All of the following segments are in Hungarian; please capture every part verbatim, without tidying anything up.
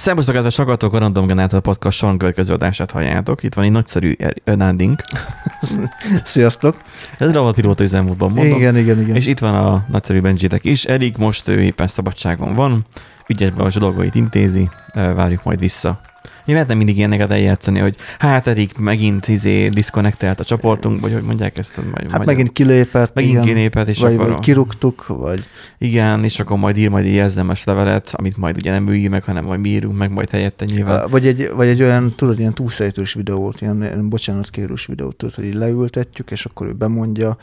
Szerbusztok, kedves hallgatók, a Random Generator Podcast soron következő adását halljátok. Itt van egy nagyszerű Nándink. Sziasztok! Ez Rabat Pilóta Üzemmódban mondom. Igen, igen, igen. És itt van a nagyszerű Benjitek is. Erik most ő éppen szabadságon van, ügyesben a dolgait intézi, várjuk majd vissza. Én lehetne mindig ilyeneket eljátszani, hogy hát Erik megint izé diszkonektelt a csoportunk, vagy hogy mondják ezt? Vagy, hát magyar. megint kilépett. Megint igen, kilépett, és vagy, akkor... Vagy kirúgtuk, vagy... Igen, és akkor majd ír majd egy érzelmes levelet, amit majd ugye nem üljük meg, hanem majd mi írunk meg, majd helyette nyilván. Vagy egy, vagy egy olyan, tudod, ilyen túlszejtős videót, ilyen bocsánatkérős videót, tudod, hogy leültetjük, és akkor ő bemondja,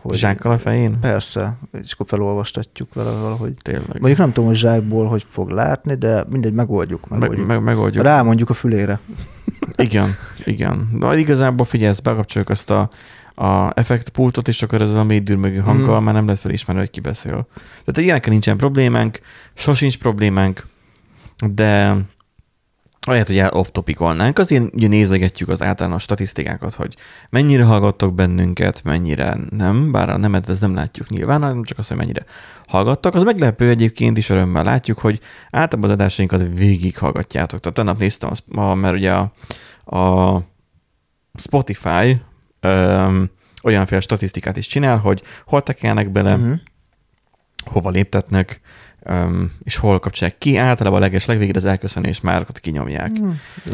hogy... Zsákkal a fején? Persze, és akkor felolvastatjuk vele valahogy. Tényleg. Mondjuk nem tudom, hogy zsákból hogy fog látni, de mindegy, megoldjuk. megoldjuk. Meg, meg, megoldjuk. Rámondjuk a fülére. Igen, igen. De igazából figyelsz, bekapcsoljuk azt a, a effektpultot, és akkor ezzel a médül mögé hanggal mm. már nem lehet felismerni, hogy ki beszél. Tehát ilyenekkel nincsen problémánk, sosincs problémánk, de... Olyat, hogy off-topicalnánk, azért nézegetjük az általános statisztikákat, hogy mennyire hallgattok bennünket, mennyire nem, bár a nemet ezt nem látjuk nyilván, hanem csak azt, hogy mennyire hallgattak. Az meglepő egyébként is, örömmel látjuk, hogy általában az adásainkat végig hallgatjátok. Tehát tegnap néztem, mert ugye a, a Spotify öm, olyanféle statisztikát is csinál, hogy hol tekelnek bele, uh-huh. hova léptetnek, Um, és hol kapcsolják ki, általában a leges legvégére az elköszönés márakat kinyomják.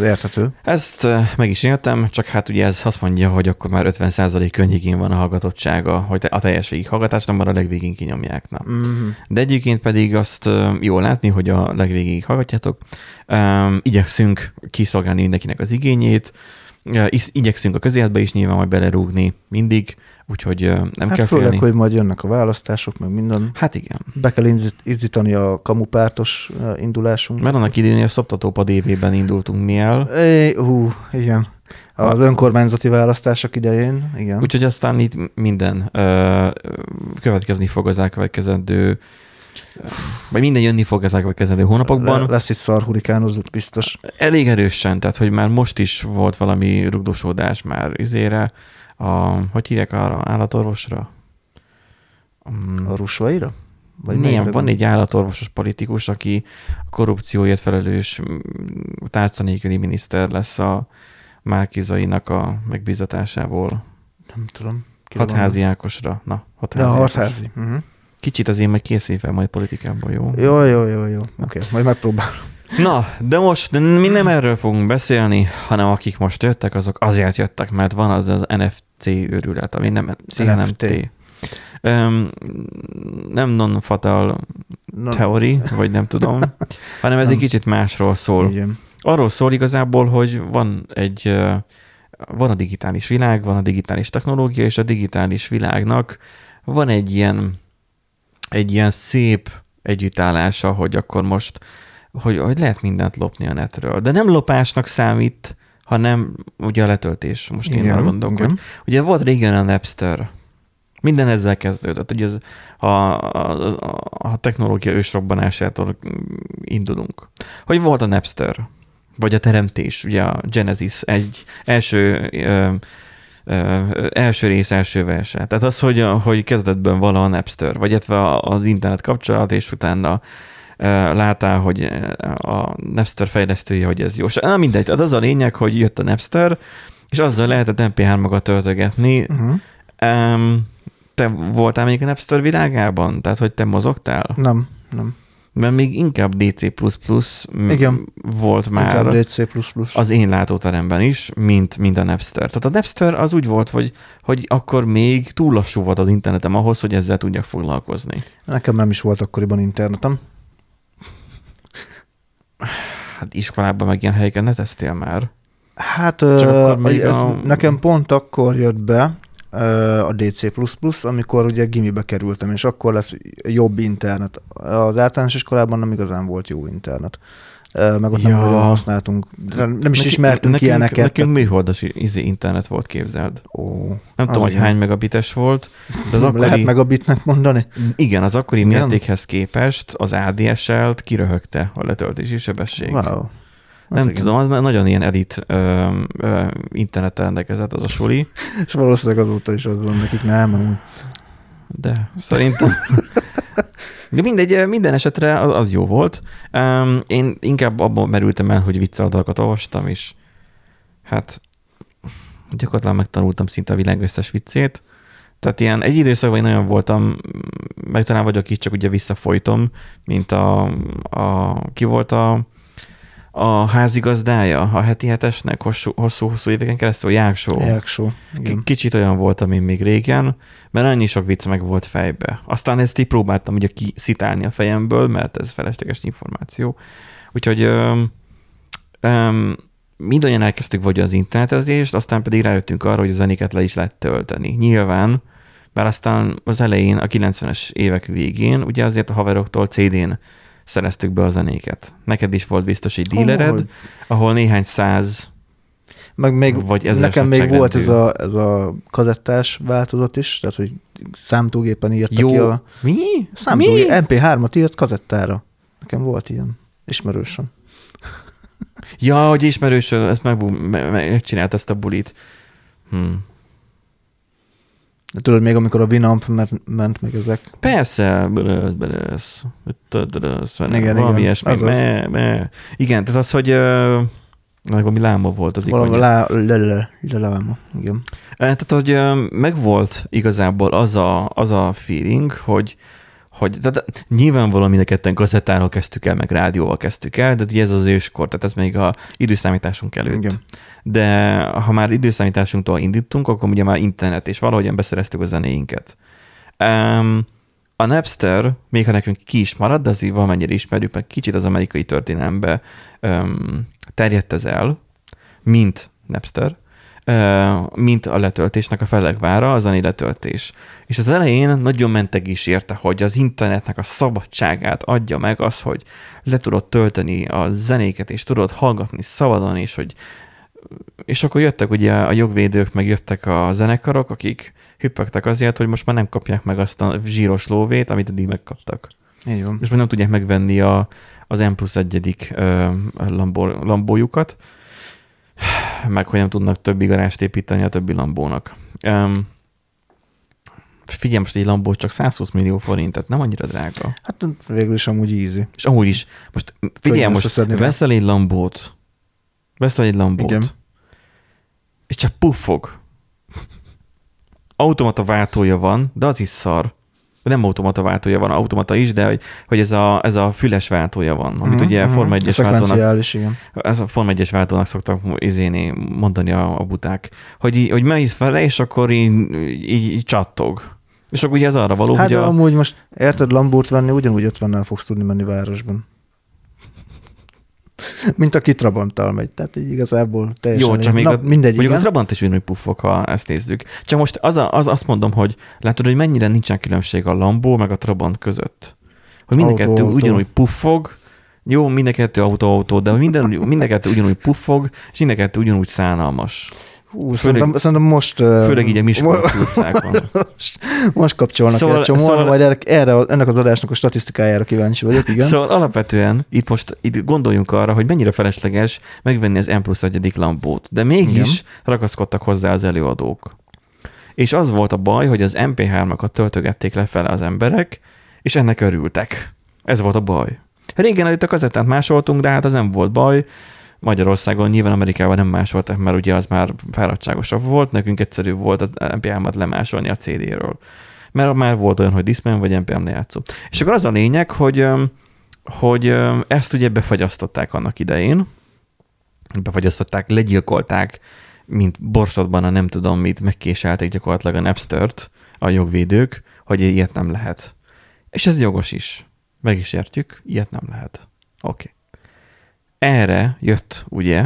Érthető. Ezt uh, meg is értem, csak hát ugye ez azt mondja, hogy akkor már ötven százalék környékén van a hallgatottsága, hogy a teljes végighallgatást, nem már a legvégén kinyomják. Mm-hmm. De egyébként pedig azt uh, jól látni, hogy a legvégéig hallgatjátok. Um, igyekszünk kiszolgálni mindenkinek az igényét, uh, igyekszünk a közéletbe is nyilván majd belerúgni mindig, úgyhogy nem hát kell főleg, félni. Hogy majd jönnek a választások, meg minden. Hát igen. Be kell izzítani a kamupártos indulásunk. Mert annak idején a szoptatópad évében indultunk mi el. É, hú, igen. Az hát. önkormányzati választások idején, igen. Úgyhogy aztán itt minden következni fog az elkövetkezendő, vagy minden jönni fog az elkövetkezendő hónapokban. Le, lesz itt szarhurikánozott biztos. Elég erősen, tehát hogy már most is volt valami rugdosódás már izére, A, hogy hívják arra? Állatorvosra? A rusvaira? Vagy nem, van egy állatorvosos politikus, aki a korrupcióért felelős tárca nélküli miniszter lesz a Márki-Zainak a megbízatásából. Nem tudom. Hatházi Ákosra. Na, Hatházi. De a Hatházi. Uh-huh. Kicsit azért majd készítem majd politikából, jó? Jó, jó, jó, jó. Oké, okay, majd megpróbálom. Na, de most mi nem erről fogunk beszélni, hanem akik most jöttek, azok azért jöttek, mert van az az en ef cé őrület, ami nem en ef té. Um, nem non-fatal non. theory, vagy nem tudom, hanem ez nem. egy kicsit másról szól. Igen. Arról szól igazából, hogy van egy, van a digitális világ, van a digitális technológia, és a digitális világnak van egy ilyen, egy ilyen szép együttállása, hogy akkor most Hogy, hogy lehet mindent lopni a netről. De nem lopásnak számít, hanem ugye a letöltés. Most igen, én már gondolom, hogy ugye volt régen a Napster. Minden ezzel kezdődött. Ugye ez a, a, a technológia ősrobbanásától indulunk. Hogy volt a Napster, vagy a teremtés, ugye a Genesis egy első... Ö, Ö, első rész, első verset. Tehát az, hogy, hogy kezdetben vala a Napster, vagy illetve az internet kapcsolat, és utána ö, látál, hogy a Napster fejlesztője, hogy ez jó. Na mindegy, tehát az a lényeg, hogy jött a Napster, és azzal lehetett em pé három-magat töltögetni. Uh-huh. Te voltál még a Napster világában? Tehát, hogy te mozogtál? Nem, nem. Mert még inkább dé cé plusz plusz igen, volt már dé cé plusz plusz az én látóteremben is, mint, mint a Napster. Tehát a Napster az úgy volt, hogy, hogy akkor még túl lassú volt az internetem ahhoz, hogy ezzel tudjak foglalkozni. Nekem nem is volt akkoriban internetem. Hát iskolában meg ilyen helyeken neteztél már? Hát ö, ez a... nekem pont akkor jött be a dé cé plusz plusz, amikor ugye gimibe kerültem, és akkor lett jobb internet. Az általános iskolában nem igazán volt jó internet. Meg ott ja. nem nagyon használtunk, nem is nekünk, ismertünk nekünk, ilyeneket. Nekünk műholdas izi internet volt, képzeld. Ó, nem tudom, hogy hány megabites volt. De az akkori, lehet megabitnek mondani? Igen, az akkori igen. mértékhez képest az á dé es el-t kiröhögte a letöltési sebesség. Wow. Az nem igen. tudom, az nagyon ilyen elit ö, ö, internettel rendelkezett az a suli. És valószínűleg azóta is az van nekik, nem? De szerintem Mindegy, minden esetre az, az jó volt. Um, én inkább abban merültem el, hogy vicceldalakat olvastam, és hát gyakorlatilag megtanultam szinte a világ összes viccét. Tehát ilyen egy időszakban én nagyon voltam, meg talán vagyok így, csak ugye visszafolytom, mint a, a ki volt a, a házigazdája a heti hetesnek hosszú-hosszú éveken keresztül, Jágsó. Jágsó, igen. Kicsit olyan voltam én még régen, mert annyi sok vicc meg volt fejbe. Aztán ezt így próbáltam ugye kiszitálni a fejemből, mert ez felesleges információ. Úgyhogy öm, öm, mindannyian elkezdtük vagy az internetezést, aztán pedig rájöttünk arra, hogy a zenéket le is lehet tölteni. Nyilván, bár aztán az elején, a kilencvenes évek végén, ugye azért a haveroktól cé dén szereztük be a zenéket. Neked is volt biztos egy dílered, oh, ahol néhány száz meg még, vagy ezer. Nekem még volt ez a, ez a kazettás változat is, tehát hogy számítógépen írtak Jó. ki a... Mi? Számítógép, em pé hármat írt kazettára. Nekem volt ilyen ismerősöm. Ja, hogy ismerősöm, ezt megcsinált ezt a bulit. Hm. Tudod, még amikor a Winamp ment meg ezek. Persze, belősz, belősz, belősz, valami ilyesmi. Igen, tehát az, hogy valami láma volt az ikonja. Valami láma, igen. Tehát, hogy megvolt igazából az a feeling, hogy hogy tehát nyilvánvalóan mind a ketten kazettáról kezdtük el, meg rádióval kezdtük el, de ugye ez az őskor, tehát ez még a időszámításunk előtt. Igen. De ha már időszámításunktól indítunk, akkor ugye már internet, és valahogyan beszereztük a zenéinket. Um, a Napster, még ha nekünk ki is marad, de azért valamennyire ismerjük, meg kicsit az amerikai történelembe um, terjedt ez el, mint Napster, mint a letöltésnek a fellegvára, a zené letöltés. És az elején nagyon mentek is érte, hogy az internetnek a szabadságát adja meg az, hogy le tudod tölteni a zenéket, és tudod hallgatni szabadon, és hogy és akkor jöttek ugye a jogvédők, meg jöttek a zenekarok, akik hüppögtek azért, hogy most már nem kapják meg azt a zsíros lóvét, amit eddig megkaptak. Így van. És most nem tudják megvenni a, az en plusz egyedik lambó, lambójukat, meg hogy nem tudnak többi garást építeni a többi lambónak. Um, figyelj, most egy lambó csak százhúsz millió forint, tehát nem annyira drága. Hát végül is amúgy easy. És amúgy is. Most figyelj, most veszel egy lambót, veszel egy lambót, igen. És csak puffog. Automata váltója van, de az is szar. Nem automata váltója van, automata is, de hogy, hogy ez, a, ez a füles váltója van, amit uh-huh, ugye uh-huh. Forma egyes váltónak, ez a Forma egyes váltónak szoktak izéni, mondani a, a buták, hogy, hogy megisz vele, és akkor így, így, így csattog. És akkor ugye ez arra való, hát, hogy a... Hát amúgy most érted lambót venni, ugyanúgy ötvennel fogsz tudni menni városban. Mint aki Trabanttal megy, tehát így igazából teljesen... Jó, csak még na, a, mindegy, mondjuk a Trabant is ugyanúgy puffog, ha ezt nézzük. Csak most az, a, az azt mondom, hogy látod, hogy mennyire nincsen különbség a Lambó meg a Trabant között. Hogy mind a kettő ugyanúgy puffog, jó, mind a kettő autó-autó, de minden, mind a kettő ugyanúgy puffog, és mind a kettő ugyanúgy szánalmas. Hú, szerintem, szerintem most... Főleg így a Miskolci utcákon. Most, most kapcsolnak szóval, el csomóan, szóval, majd erre, erre, ennek az adásnak a statisztikájára kíváncsi vagyok, igen. Szóval alapvetően itt most itt gondoljunk arra, hogy mennyire felesleges megvenni az en plusz egyedik lambót, de mégis igen. Ragaszkodtak hozzá az előadók. És az volt a baj, hogy az em pé hármakat töltögették lefele az emberek, és ennek örültek. Ez volt a baj. Régen előtt a kazettát másoltunk, de hát az nem volt baj. Magyarországon, nyilván Amerikában nem másolták, mert ugye az már fáradtságosabb volt, nekünk egyszerűbb volt az em pé háromat lemásolni a cé déről. Mert már volt olyan, hogy Discman vagy em pé három lejátszó. És akkor az a lényeg, hogy, hogy ezt ugye befagyasztották annak idején, befagyasztották, legyilkolták, mint borsodban a nem tudom mit, megkéselték gyakorlatilag a Napstert, a jogvédők, hogy ilyet nem lehet. És ez jogos is. Meg is értjük, ilyet nem lehet. Oké. Okay. Erre jött ugye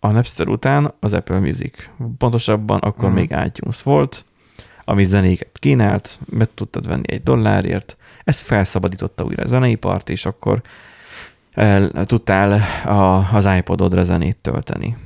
a Napster után az Apple Music. Pontosabban akkor hmm. még iTunes volt, ami zenéket kínált, meg tudtad venni egy dollárért. Ez felszabadította újra a zeneipart, és akkor el, tudtál a, az iPododra zenét tölteni.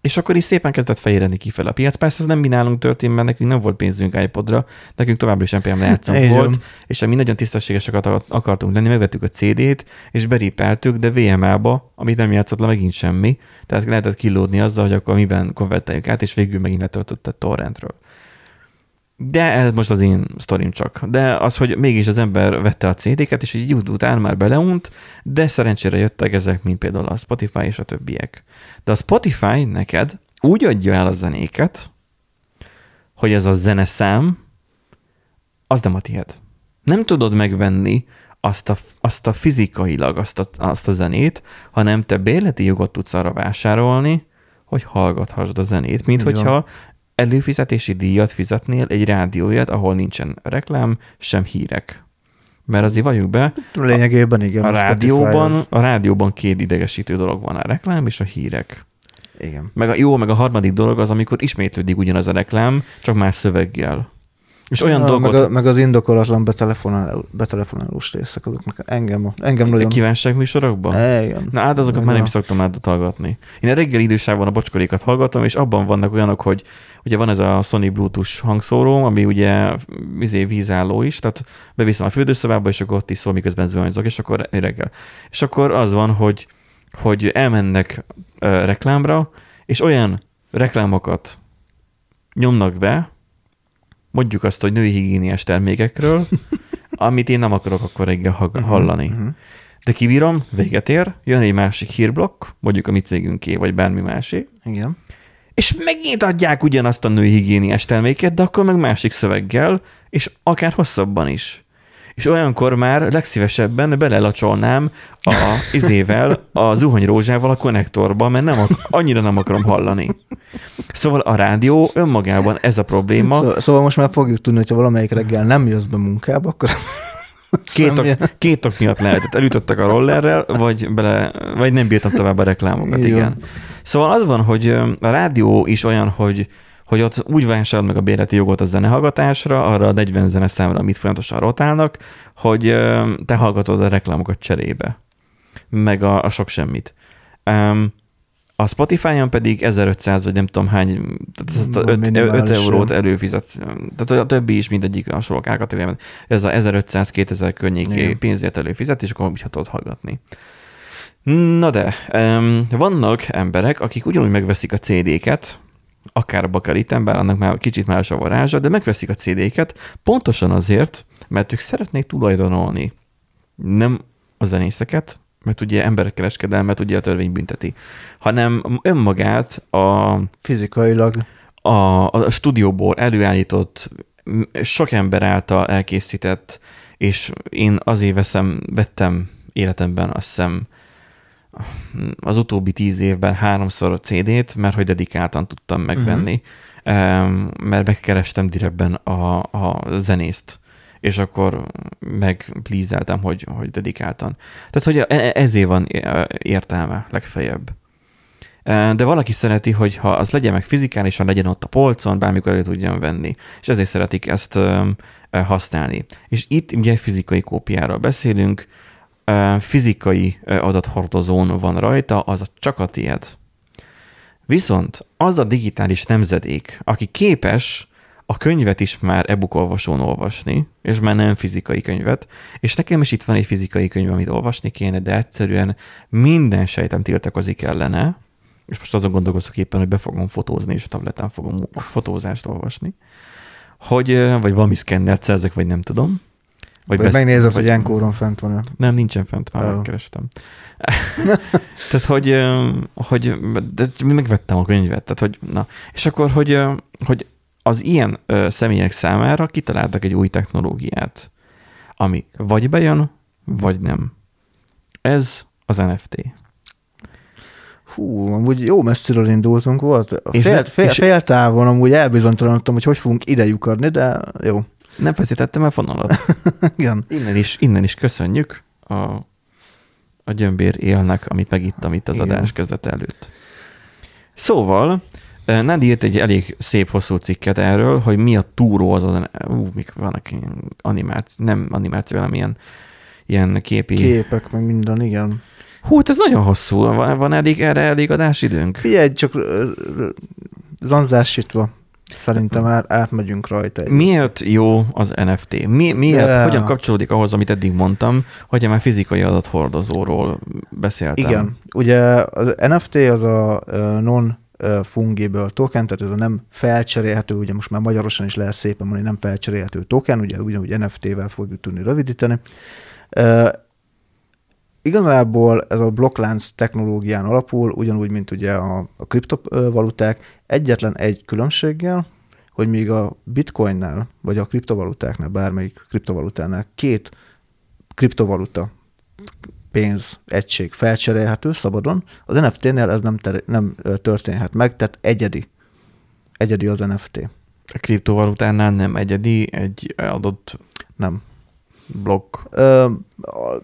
És akkor is szépen kezdett fejérni kifelé a piac. Persze ez nem mi nálunk történt, mert nekünk nem volt pénzünk iPodra, nekünk továbbra is em pé három lejátszónk volt, és mi nagyon tisztességesek akartunk lenni, megvettük a cé dét, és beripeltük, de vé em á-ba, amit nem játszott le megint semmi, tehát lehetett kilódni azzal, hogy akkor miben konvertáljuk át, és végül megint letöltötte torrentről. De ez most az én sztorim csak. De az, hogy mégis az ember vette a cé déket, és egy idő után már beleunt, de szerencsére jöttek ezek, mint például a Spotify és a többiek. De a Spotify neked úgy adja el a zenéket, hogy ez a zeneszám, az nem a tiéd. Nem tudod megvenni azt a, azt a fizikailag, azt a, azt a zenét, hanem te bérleti jogot tudsz arra vásárolni, hogy hallgathassd a zenét, mint igen. Hogyha előfizetési díjat fizetnél egy rádióját, ahol nincsen reklám, sem hírek. Mert azért vagyunk be, lényegében igen, a, a, rádióban, a rádióban két idegesítő dolog van, a reklám és a hírek. Igen. Meg a, jó, meg a harmadik dolog az, amikor ismétlődik ugyanaz a reklám, csak más szöveggel. És olyan a, dolgot... meg, a, meg az indokolatlan betelefonál, betelefonálós részek azoknak. Engem, engem nagyon... Kívánságműsorokban? Igen. Na hát azokat igen. Már nem is szoktam átutalgatni. Én a reggel idősávban a bocskorékat hallgatom, és abban vannak olyanok, hogy ugye van ez a Sony Bluetooth hangszóró, ami ugye izé vízálló is, tehát beviszem a fürdőszobába, és akkor ott is szól, miközben zuhanyzok, és akkor reggel. És akkor az van, hogy, hogy elmennek uh, reklámra, és olyan reklámokat nyomnak be, mondjuk azt, hogy női higiéniás termékekről, amit én nem akarok akkor reggel hallani. De kibírom, véget ér, jön egy másik hírblokk, mondjuk a mi cégünké, vagy bármi másik. Igen. És megint adják ugyanazt a női higiéniás terméket, de akkor meg másik szöveggel, és akár hosszabban is. És olyankor már legszívesebben belelacsolnám a izével, a zuhanyrózsával a konnektorba, mert nem ak- annyira nem akarom hallani. Szóval a rádió önmagában ez a probléma. Szóval, szóval most már fogjuk tudni, hogyha valamelyik reggel nem jössz be munkába, akkor... Két ok, két ok miatt lehetett. Elütöttek a rollerrel, vagy, bele, vagy nem bírtam tovább a reklámokat, igen. igen. Szóval az van, hogy a rádió is olyan, hogy hogy ott úgy vásárolod meg a bérleti jogot a zenehallgatásra, arra a negyven zeneszámra, amit folyamatosan rotálnak, hogy te hallgatod a reklámokat cserébe, meg a, a sok semmit. A Spotify-on pedig ezerötszáz, vagy nem tudom hány, tehát öt eurót előfizet. Tehát a többi is mindegyik a sorok árkategóriában. Ez a ezerötszáz-kétezer környéki pénzért előfizet, és akkor úgy tudod hallgatni. Na de, vannak emberek, akik ugyanúgy megveszik a cé déket, akár a Bakeliten, bár annak már kicsit más a varázsa, de megveszik a cé déket pontosan azért, mert ők szeretnék tulajdonolni. Nem a zenészeket, mert ugye emberkereskedelmet ugye a törvény bünteti, hanem önmagát a... Fizikailag. A, a stúdióból előállított, sok ember által elkészített, és én azért veszem, vettem életemben azt hiszem, az utóbbi tíz évben háromszor a cé dét, mert hogy dedikáltan tudtam megvenni, uh-huh. mert megkerestem direktben a, a zenészt, és akkor megplízeltem, hogy, hogy dedikáltan. Tehát, hogy ezért van értelme legfeljebb. De valaki szereti, hogy ha az legyen meg fizikálisan, legyen ott a polcon, bármikor elő tudjam venni, és ezért szeretik ezt használni. És itt ugye fizikai kópiáról beszélünk, fizikai adathordozón van rajta, az csak a tiéd. Viszont az a digitális nemzedék, aki képes a könyvet is már e-book olvasón olvasni, és már nem fizikai könyvet, és nekem is itt van egy fizikai könyv, amit olvasni kéne, de egyszerűen minden sejtem tiltakozik ellene, és most azon gondolkozok éppen, hogy be fogom fotózni, és a tabletán fogom fotózást olvasni, hogy vagy valami szkennert szerzek, vagy nem tudom. Vagy besz... megnézed, hogy Enkóron fent van-e? Nem, nincsen fent, már oh. megkerestem. Tehát, hogy, hogy de megvettem a könyvet. Tehát, hogy, na. És akkor, hogy, hogy az ilyen személyek számára kitaláltak egy új technológiát, ami vagy bejön, vagy nem. Ez az en ef té. Hú, amúgy jó messziről indultunk, volt. A és fél, ne, fél, és... fél távon amúgy elbizonytalanodtam, hogy hogy fogunk ide lyukadni, de jó. Nem feszítettem el fonalat. Igen. Innen is, innen is köszönjük a, a gyömbér élnek, amit megittam itt az igen. adás kezdete előtt. Szóval, Nadi írt egy elég szép hosszú cikket erről, hogy mi a túró az az... Ú, mik vannak ilyen animáció, nem animáció, hanem ilyen, ilyen képi... Képek, meg minden, igen. Hú, ez nagyon hosszú. Van, van elég, erre elég adásidőnk? Figyelj, csak zanzásítva. Szerintem átmegyünk rajta. Egy. Miért jó az en ef té? Mi, miért? Yeah. Hogyan kapcsolódik ahhoz, amit eddig mondtam, hogyha már fizikai adathordozóról beszéltem? Igen. Ugye az en ef té az a non fungible token, tehát ez a nem felcserélhető, ugye most már magyarosan is lehet szépen mondani, nem felcserélhető token, ugye ugyanúgy en ef té-vel fogjuk tudni rövidíteni. Igazából ez a blokklánc technológián alapul, ugyanúgy, mint ugye a, a kriptovaluták, egyetlen egy különbséggel, hogy míg a bitcoinnál, vagy a kriptovalutáknál, bármelyik kriptovalutánál két kriptovaluta pénz, egység felcserélhető szabadon, az en ef té-nél ez nem, ter- nem történhet meg, tehát egyedi. Egyedi az en ef té. A kriptovalutánál nem egyedi, egy adott nem. blokk. Ö, a,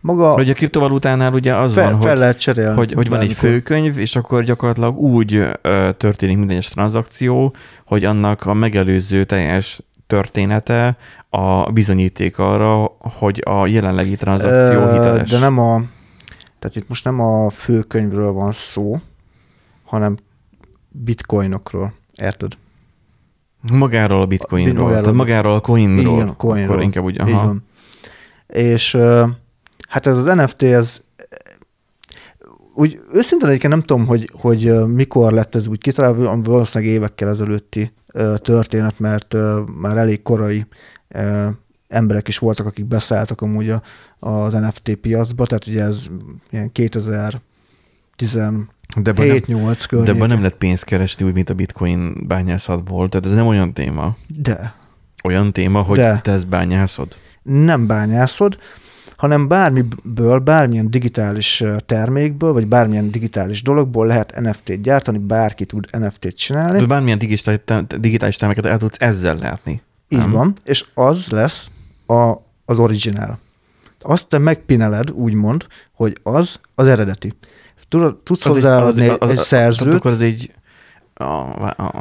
maga Vagy a kriptovalutánál ugye az fel, van, fel lehet cserélni, hogy, hogy van egy főkönyv, és akkor gyakorlatilag úgy ö, történik minden egyes tranzakció, hogy annak a megelőző teljes története a bizonyíték arra, hogy a jelenlegi tranzakció e, hiteles. De nem a, tehát itt most nem a főkönyvről van szó, hanem bitcoinokról, érted? Magáról a bitcoinról, a, magáról, tehát magáról a coinról. Igen, a coinról. Akkor inkább úgy, aha. És hát ez az en ef té, ez úgy őszintén egyébként nem tudom, hogy, hogy mikor lett ez úgy kitalálva, valószínűleg évekkel ezelőtti történet, mert már elég korai emberek is voltak, akik beszálltak amúgy az en ef té piacba, tehát ugye ez ilyen kétezer-tizenhét nyolc környék. De ebben nem lett pénzt keresni úgy, mint a bitcoin bányászatból, tehát ez nem olyan téma. De. Olyan téma, hogy De. te ezt bányászod? Nem bányászod, hanem bármiből, bármilyen digitális termékből, vagy bármilyen digitális dologból lehet en ef té-t gyártani, bárki tud en ef té-t csinálni. De bármilyen digitális terméket el tudsz ezzel látni. Nem? Így van, és az lesz a, az originál. Azt te megpineled, úgymond, hogy az az eredeti. Tudsz hozzáadni egy szerzőt. Akkor az egy...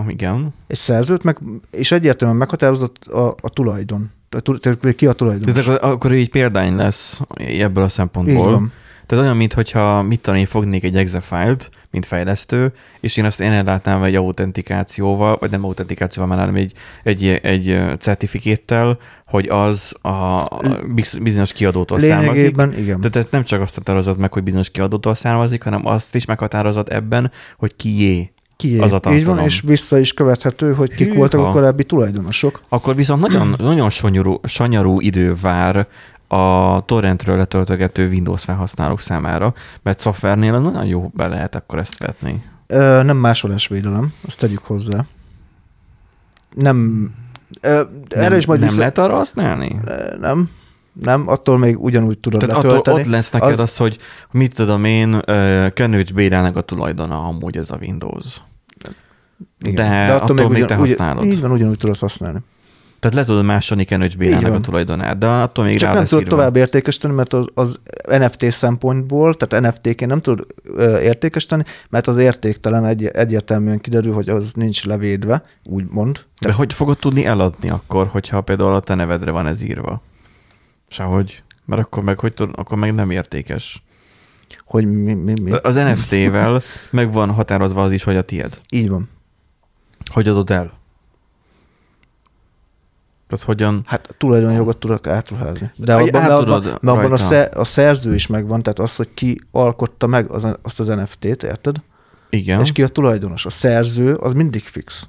Igen. Egy szerzőt, meg, és egyértelműen meghatározott a, a tulajdon. Tehát ki a tulajdonos? Tehát akkor így példány lesz ebből a szempontból. Tehát olyan, mintha mit tanulni fognék egy exe file-t, mint fejlesztő, és én azt én ellátnám egy autentikációval, vagy nem autentikációval, hanem egy, egy, egy certifikéttel, hogy az a bizonyos kiadótól származik. Igen. De tehát nem csak azt határozott meg, hogy bizonyos kiadótól származik, hanem azt is meghatározott ebben, hogy kié. Kié. Az a tartalom. Így van, és vissza is követhető, hogy kik Hűha. voltak a korábbi tulajdonosok. Akkor viszont nagyon, nagyon sanyarú, sanyarú idő vár a torrentről letöltögető Windows felhasználók számára, mert szoftvernél nagyon jó be lehet akkor ezt vetni. Ö, nem másolásvédelem, azt tegyük hozzá. Nem. Ö, erre nem, is majd nem vissza... lehet arra használni? Ö, nem. Nem, attól még ugyanúgy tudod tehát letölteni. Attól ott lesz neked az, az hogy mit tudom én, Kenőcs Bélának a tulajdona amúgy ez a Windows. Igen. De, de attól, attól még, még ugyan, te használod. Ugyan, így van, ugyanúgy tudod használni. Tehát le tudod másolni Kenőcs Bélának a tulajdonát, de attól még csak rá lesz írva. Csak nem tudod tovább értékesíteni, mert az, az en ef té szempontból, tehát en ef té-ként nem tudod értékesíteni, mert az értéktelen egy, egyértelműen kiderül, hogy az nincs levédve, úgymond. Tehát... De hogy fogod tudni eladni akkor, hogyha például a te nevedre van ez írva? Sehogy, mert akkor meg, hogy tud, akkor meg nem értékes. Hogy mi, mi, mi? Az en ef té-vel meg van határozva az is, hogy a tied. Így van. Hogy adod el? Tehát hogyan... Hát a tulajdonjogot tudok átruházni. De abban, abban, abban, abban a, szer, a szerző is megvan, tehát az, hogy ki alkotta meg az, azt az en ef té-t, érted? Igen. És ki a tulajdonos. A szerző az mindig fix.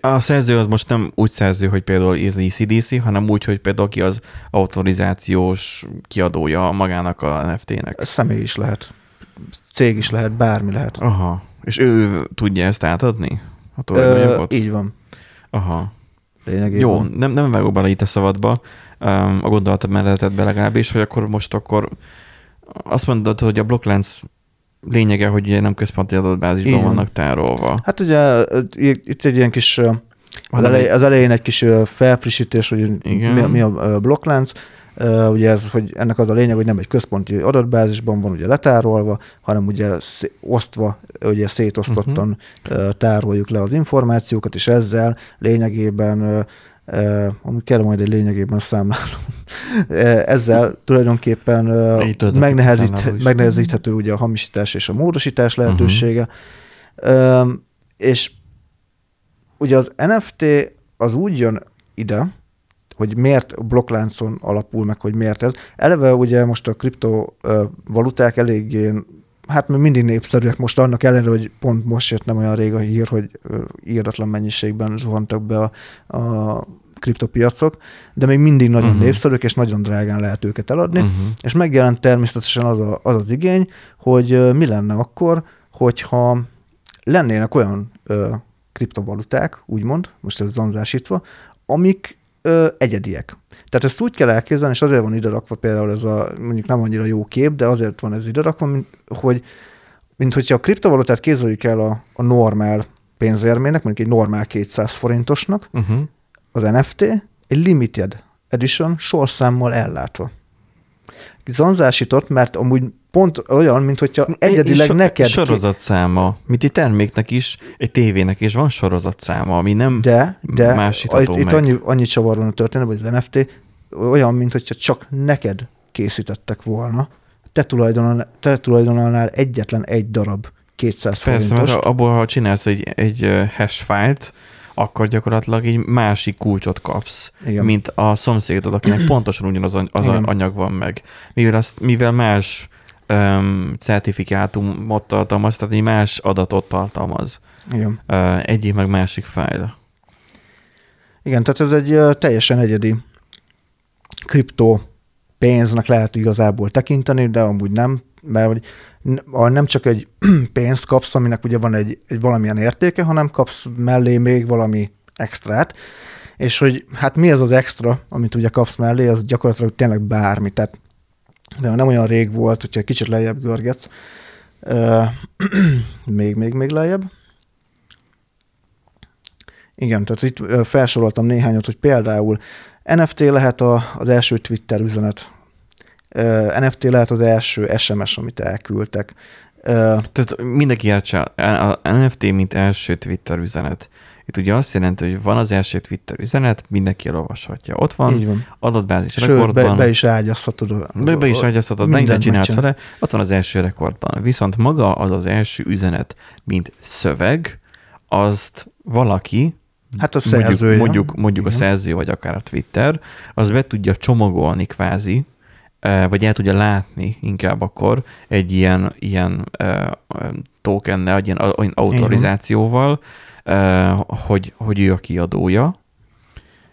A szerző az most nem úgy szerző, hogy például í cé dé cé, hanem úgy, hogy például ki az autorizációs kiadója magának a en ef té-nek. A személy is lehet, cég is lehet, bármi lehet. Aha. És ő tudja ezt átadni? Ö, így van. Aha. Lényegében. Jó, nem, nem vágok bele itt a szavadba, a gondolatot melletetbe legalábbis, hogy akkor most akkor azt mondod, hogy a blokklánc lényege, hogy ugye nem központi adatbázisban igen. vannak tárolva. Hát ugye itt egy ilyen kis, az, elej, az elején egy kis felfrissítés, hogy mi, mi a blokklánc. Ugye ez, hogy ennek az a lényeg, hogy nem egy központi adatbázisban van ugye letárolva, hanem ugye osztva, ugye szétosztottan uh-huh. tároljuk le az információkat, és ezzel lényegében, amit kell majd egy lényegében számlálom, ezzel tulajdonképpen megnehezít, megnehezíthető ugye a hamisítás és a módosítás lehetősége. Uh-huh. És ugye az en ef té az úgy jön ide, hogy miért blokkláncon alapul meg, hogy miért ez. Eleve ugye most a kriptovaluták eléggé hát még mindig népszerűek most, annak ellenére, hogy pont most jött nem olyan rég a hír, hogy írdatlan mennyiségben zuhantak be a, a kriptopiacok, de még mindig nagyon uh-huh. népszerűek, és nagyon drágán lehet őket eladni, uh-huh. és megjelent természetesen az, a, az az igény, hogy mi lenne akkor, hogyha lennének olyan ö, kriptovaluták, úgymond, most ez zanzásítva, amik ö, egyediek. Tehát ezt úgy kell elképzelni, és azért van ide rakva például ez a, mondjuk nem annyira jó kép, de azért van ez ide rakva, mint, hogy, mint hogyha a kriptovalutát képzeljük el a, a normál pénzérmének, mondjuk egy normál kétszáz forintosnak, uh-huh. az en ef té egy limited edition sorszámmal ellátva. Zanzásított, mert amúgy pont olyan, mint hogyha egyedileg so, neked... Sorozatszáma, mint egy terméknek is, egy tévének is van sorozatszáma, ami nem de, de másítható a, itt meg. De annyi, annyi csavar van a történetben, hogy az en ef té olyan, mint hogyha csak neked készítettek volna. Te tulajdonolnál, te tulajdonolnál egyetlen egy darab kétszáz forintost. Persze, mert abból, ha csinálsz egy, egy hash file-t, akkor gyakorlatilag egy másik kulcsot kapsz, igen. mint a szomszédod, akinek pontosan ugyanaz az igen. anyag van meg. Mivel, azt, mivel más um, certifikátumot tartalmaz, tehát egy más adatot tartalmaz. Igen. Uh, egyik meg másik fájl. Igen, tehát ez egy uh, teljesen egyedi kriptó pénznek lehet igazából tekinteni, de amúgy nem, mert nem csak egy pénzt kapsz, aminek ugye van egy, egy valamilyen értéke, hanem kapsz mellé még valami extrát, és hogy hát mi ez az extra, amit ugye kapsz mellé, az gyakorlatilag tényleg bármi, tehát de nem olyan rég volt, hogyha kicsit lejjebb görgetsz, még-még-még lejjebb. Igen, tehát itt felsoroltam néhányot, hogy például en ef té lehet a, az első Twitter üzenet, Uh, en ef té lehet az első es em es, amit elküldtek. Uh, Tehát mindenki értse, a en ef té mint első Twitter üzenet. Itt ugye azt jelenti, hogy van az első Twitter üzenet, mindenki elolvashatja. Ott van, van. Adatbázis Sőt, rekordban. Be, be is ágyazhatod. Be, be is ágyazhatod, mindent csinálsz vele. Ott van az első rekordban. Viszont maga az az első üzenet, mint szöveg, azt valaki, hát a szerzője. Mondjuk, mondjuk a szerző, vagy akár a Twitter, az be tudja csomagolni kvázi, vagy el tudja látni inkább akkor egy ilyen, ilyen uh, tokennel, egy ilyen uh, autorizációval, uh, hogy, hogy ő a kiadója,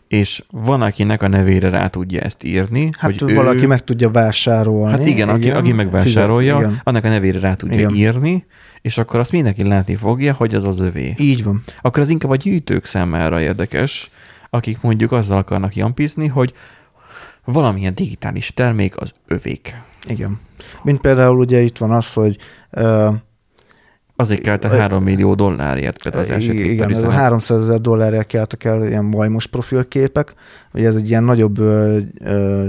és van, akinek a nevére rá tudja ezt írni. Hát hogy valaki ő... meg tudja vásárolni. Hát igen, igen. Aki, aki megvásárolja, fizet, annak a nevére rá tudja igen. írni, és akkor azt mindenki látni fogja, hogy az az övé. Így van. Akkor az inkább a gyűjtők számára érdekes, akik mondjuk azzal akarnak jampizni, hogy valamilyen digitális termék az övék. Igen. Mint például ugye itt van az, hogy... Uh, Azért kelt a három millió dollárért például az első Twitter igen, üzenet. Igen, háromszázezer dollárért keltek el ilyen majmos profilképek. Ugye ez egy ilyen nagyobb uh, uh,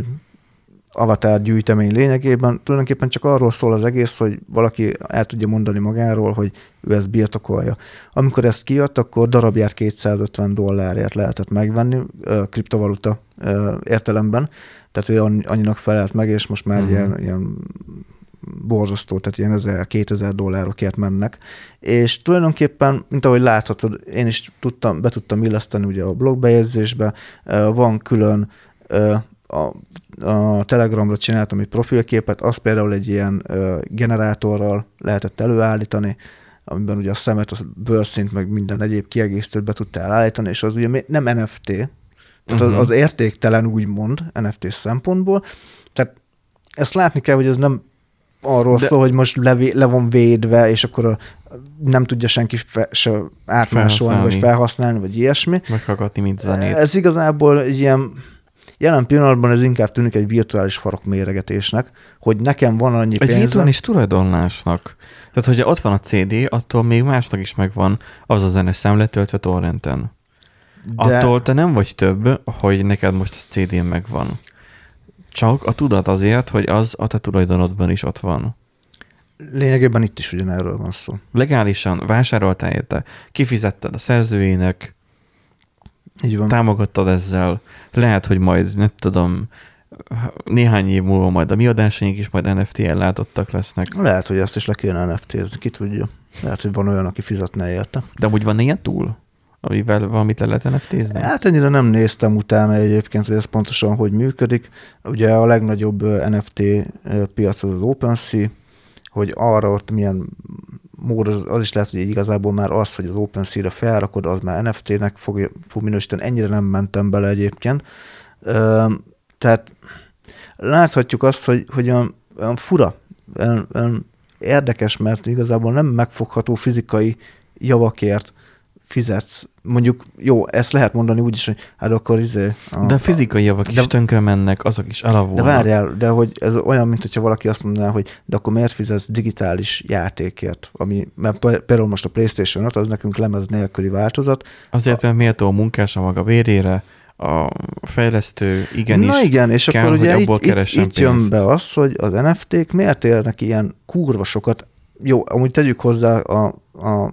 avatar gyűjtemény lényegében. Tulajdonképpen csak arról szól az egész, hogy valaki el tudja mondani magáról, hogy ő ezt birtokolja. Amikor ezt kiadt, akkor darabját kétszázötven dollárért lehetett megvenni uh, kriptovaluta uh, értelemben. Tehát, hogy annyinak felelt meg, és most már uh-huh. ilyen, ilyen borzasztó, tehát ilyen ezer-kétezer dollárokért mennek. És tulajdonképpen, mint ahogy láthatod, én is tudtam, be tudtam illeszteni ugye a blogbejegyzésbe, uh, van külön uh, a a Telegramra csináltam egy profilképet, azt például egy ilyen ö, generátorral lehetett előállítani, amiben ugye a szemet, a bőrszint, meg minden egyéb kiegészítőt be tudtál állítani, és az ugye nem en ef té, tehát uh-huh. az, az értéktelen úgymond en ef té szempontból. Tehát ezt látni kell, hogy ez nem arról de... szól, hogy most le, le van védve, és akkor a, nem tudja senki fe, se átmásolni, vagy felhasználni, vagy ilyesmi. Meghallgatni, mint zenét. Ez igazából egy ilyen jelen pillanatban ez inkább tűnik egy virtuális farokméregetésnek, hogy nekem van annyi pénzem. Egy virtuális tulajdonlásnak. Tehát, hogyha ott van a cé dé, attól még másnak is megvan az a zeneszám letöltve torrenten. De... attól te nem vagy több, hogy neked most a cé dén megvan. Csak a tudat azért, hogy az a te tulajdonodban is ott van. Lényegében itt is ugyanerről van szó. Legálisan vásároltál érte, kifizetted a szerzőjének, támogattad ezzel, lehet, hogy majd, nem tudom, néhány év múlva majd a mi adásaink is majd en ef té-en látottak lesznek. Lehet, hogy ezt is le kéne en ef té-zni, ki tudja. Lehet, hogy van olyan, aki fizetne érte. De amúgy van ilyen túl, amivel valamit le lehet en ef té-zni? Hát ennyire nem néztem utána egyébként, hogy ez pontosan hogy működik. Ugye a legnagyobb en ef té piac az az OpenSea, hogy arra ott milyen mód, az is lehet, hogy igazából már az, hogy az OpenSea-re felrakod, az már en ef té-nek fog, fog minősíteni, ennyire nem mentem bele egyébként. Ö, tehát láthatjuk azt, hogy, hogy olyan, olyan fura, olyan, olyan érdekes, mert igazából nem megfogható fizikai javakért fizetsz. Mondjuk, jó, ezt lehet mondani úgy is, hogy hát akkor izé... A, de a fizikai javak de, is tönkre mennek, azok is elavulnak. De várjál, de hogy ez olyan, mint hogyha valaki azt mondaná, hogy de akkor miért fizetsz digitális játékért, ami, mert például most a PlayStation öt, az nekünk lemez nélküli változat. Azért, mert méltó a munkás a maga vérére, a fejlesztő igenis Na igen, és kell, akkor ugye itt, itt, itt jön be az, hogy az en ef té-k miért érnek ilyen kurva sokat. Jó, amúgy tegyük hozzá a, a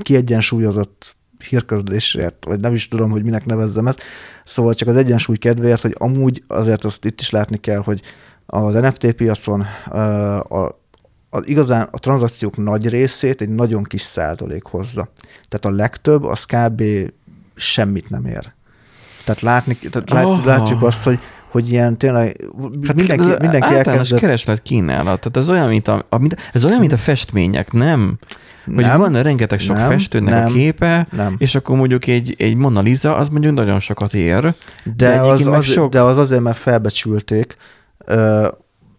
kiegyensúlyozott hírközlésért, vagy nem is tudom, hogy minek nevezzem ezt, szóval csak az egyensúly kedvéért, hogy amúgy azért azt itt is látni kell, hogy az en ef té piacon a, a, a, igazán a tranzakciók nagy részét egy nagyon kis százalék hozza. Tehát a legtöbb, az kb. Semmit nem ér. Tehát, látni, tehát lát, oh. látjuk azt, hogy, hogy ilyen tényleg hát mindenki, mindenki elkezdett. Általános kereslet kínálat. Tehát ez olyan, mint a, a, ez olyan, mint a festmények, nem? Hogy nem, van rengeteg sok nem, festőnek nem, a képe, nem. És akkor mondjuk egy, egy Mona Lisa, az mondjuk nagyon sokat ér. De, de, az, az, sok... de az azért, mert felbecsülték. Uh,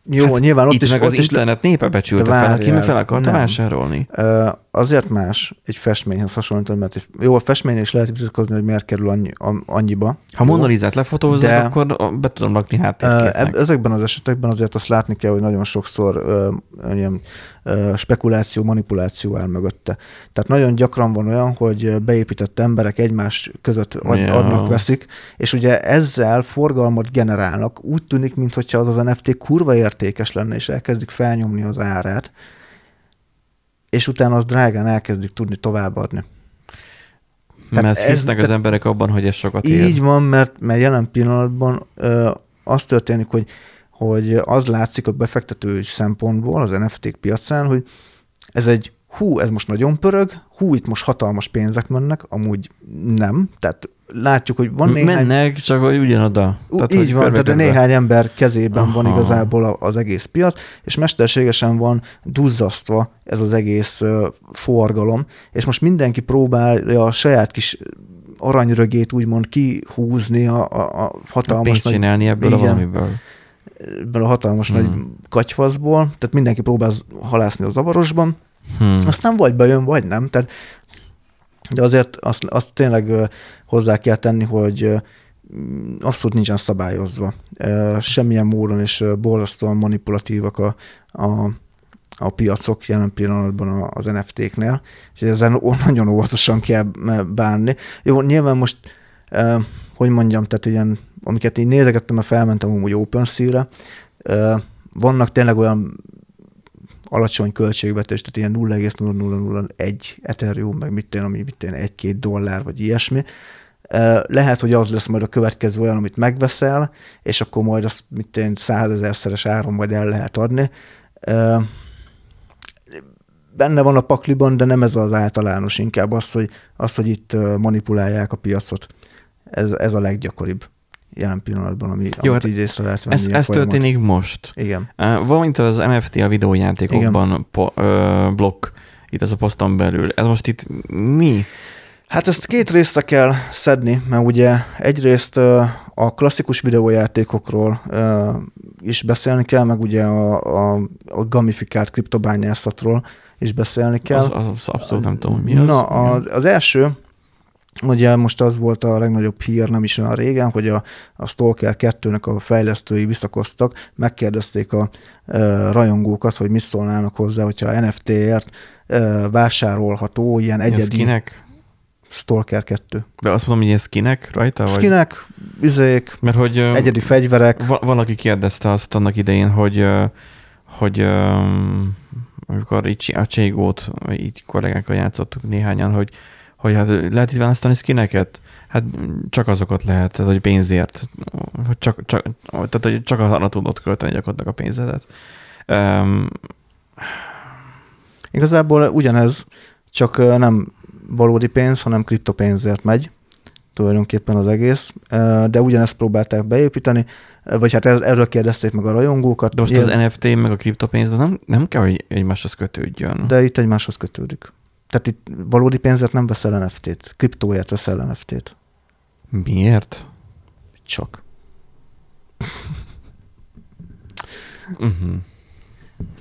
jó, hát nyilván ott is... meg az internet le... népe becsülte fel, aki meg fel akarta vásárolni. Uh, azért más egy festményhez hasonlítani, mert egy... jó, a festményhez is lehet vitatkozni, hogy miért kerül annyi, annyiba. Ha Mona Lisát lefotózzak, de... akkor be tudom lakni háttérképnek. Uh, ezekben az esetekben azért azt látni kell, hogy nagyon sokszor uh, ilyen uh, spekuláció, manipuláció áll mögötte. Tehát nagyon gyakran van olyan, hogy beépített emberek egymás között ad, yeah. adnak, veszik, és ugye ezzel forgalmat generálnak. Úgy tűnik, mintha az az en ef té kurva értékes lenne, és elkezdik felnyomni az árát, és utána az drágán elkezdik tudni továbbadni. Tehát mert hisznek te... az emberek abban, hogy ez sokat így ér. Így van, mert, mert jelen pillanatban ö, az történik, hogy, hogy az látszik a befektető szempontból az en ef té-k piacán, hogy ez egy hú, ez most nagyon pörög, hú, itt most hatalmas pénzek mennek, amúgy nem, tehát látjuk, hogy van néhány... Mennek, csak hogy ugyanoda. Tehát, így hogy van, tehát néhány ember kezében Aha. van igazából az egész piac, és mesterségesen van duzzasztva ez az egész uh, forgalom, és most mindenki próbálja a saját kis aranyrögét úgymond kihúzni a, a, a hatalmas... Pénzt nagy... csinálni ebből igen, a valamiből. Ebből a hatalmas hmm. nagy katyfaszból, tehát mindenki próbál halászni a zavarosban, hmm. aztán vagy bejön, vagy nem, tehát de azért azt, azt tényleg hozzá kell tenni, hogy abszolút nincsen szabályozva. Semmilyen módon és borzasztóan manipulatívak a, a, a piacok jelen pillanatban az en ef té-knél, és ezen nagyon óvatosan kell bánni. Jó, nyilván most, hogy mondjam, tehát ilyen, amiket így nézegettem, mert felmentem amúgy OpenSea-re, vannak tényleg olyan alacsony költségvetés, tehát ilyen nulla egész nulla nulla nulla egy Ethereum, meg mit tén, ami mit tén, egy-két dollár, vagy ilyesmi. Lehet, hogy az lesz majd a következő olyan, amit megveszel, és akkor majd azt mit tén, százezerszeres áron majd el lehet adni. Benne van a pakliban, de nem ez az általános, inkább az, hogy, az, hogy itt manipulálják a piacot. Ez, ez a leggyakoribb jelen pillanatban, ami Jó, amit hát így észre lehet venni. Ez, ez történik most. Igen. Uh, valamint az en ef té a videójátékokban po- uh, blokk, itt az a poszton belül. Ez most itt mi? Hát ezt két részre kell szedni, mert ugye egyrészt uh, a klasszikus videójátékokról uh, is beszélni kell, meg ugye a, a, a gamifikált kriptobányászatról is beszélni kell. Az, az abszolút nem tudom, hogy mi az. Na, az, az első... Ugye most az volt a legnagyobb hír, nem is olyan régen, hogy a, a Stalker kettőnek a fejlesztői visszakoztak, megkérdezték a e, rajongókat, hogy mit szólnának hozzá, hogyha en ef té-ért e, vásárolható ilyen egyedi... Ez kinek? Stalker kettő. De azt mondom, hogy ez kinek rajta? Skinek, vagy... izék, mert hogy, egyedi fegyverek. Va- valaki kérdezte azt annak idején, hogy... hogy amikor a Cségót, így kollégákkal játszottuk néhányan, hogy hogy hát lehet itt választani skineket? Hát csak azokat lehet, tehát hogy pénzért. Csak, csak, tehát, hogy csak arra tudod költeni gyakorlatilag a pénzedet. Um, Igazából ugyanez, csak nem valódi pénz, hanem kriptopénzért megy. tulajdonképpen az egész, de ugyanezt próbálták beépíteni, vagy hát erről kérdezték meg a rajongókat. De most ilyen... az en ef té meg a kriptopénz, az nem, nem kell, hogy egymáshoz kötődjön. De itt egymáshoz kötődik. Tehát itt valódi pénzért nem veszel en ef té-t, kriptóért veszel en ef té-t. Miért? Csak. uh-huh.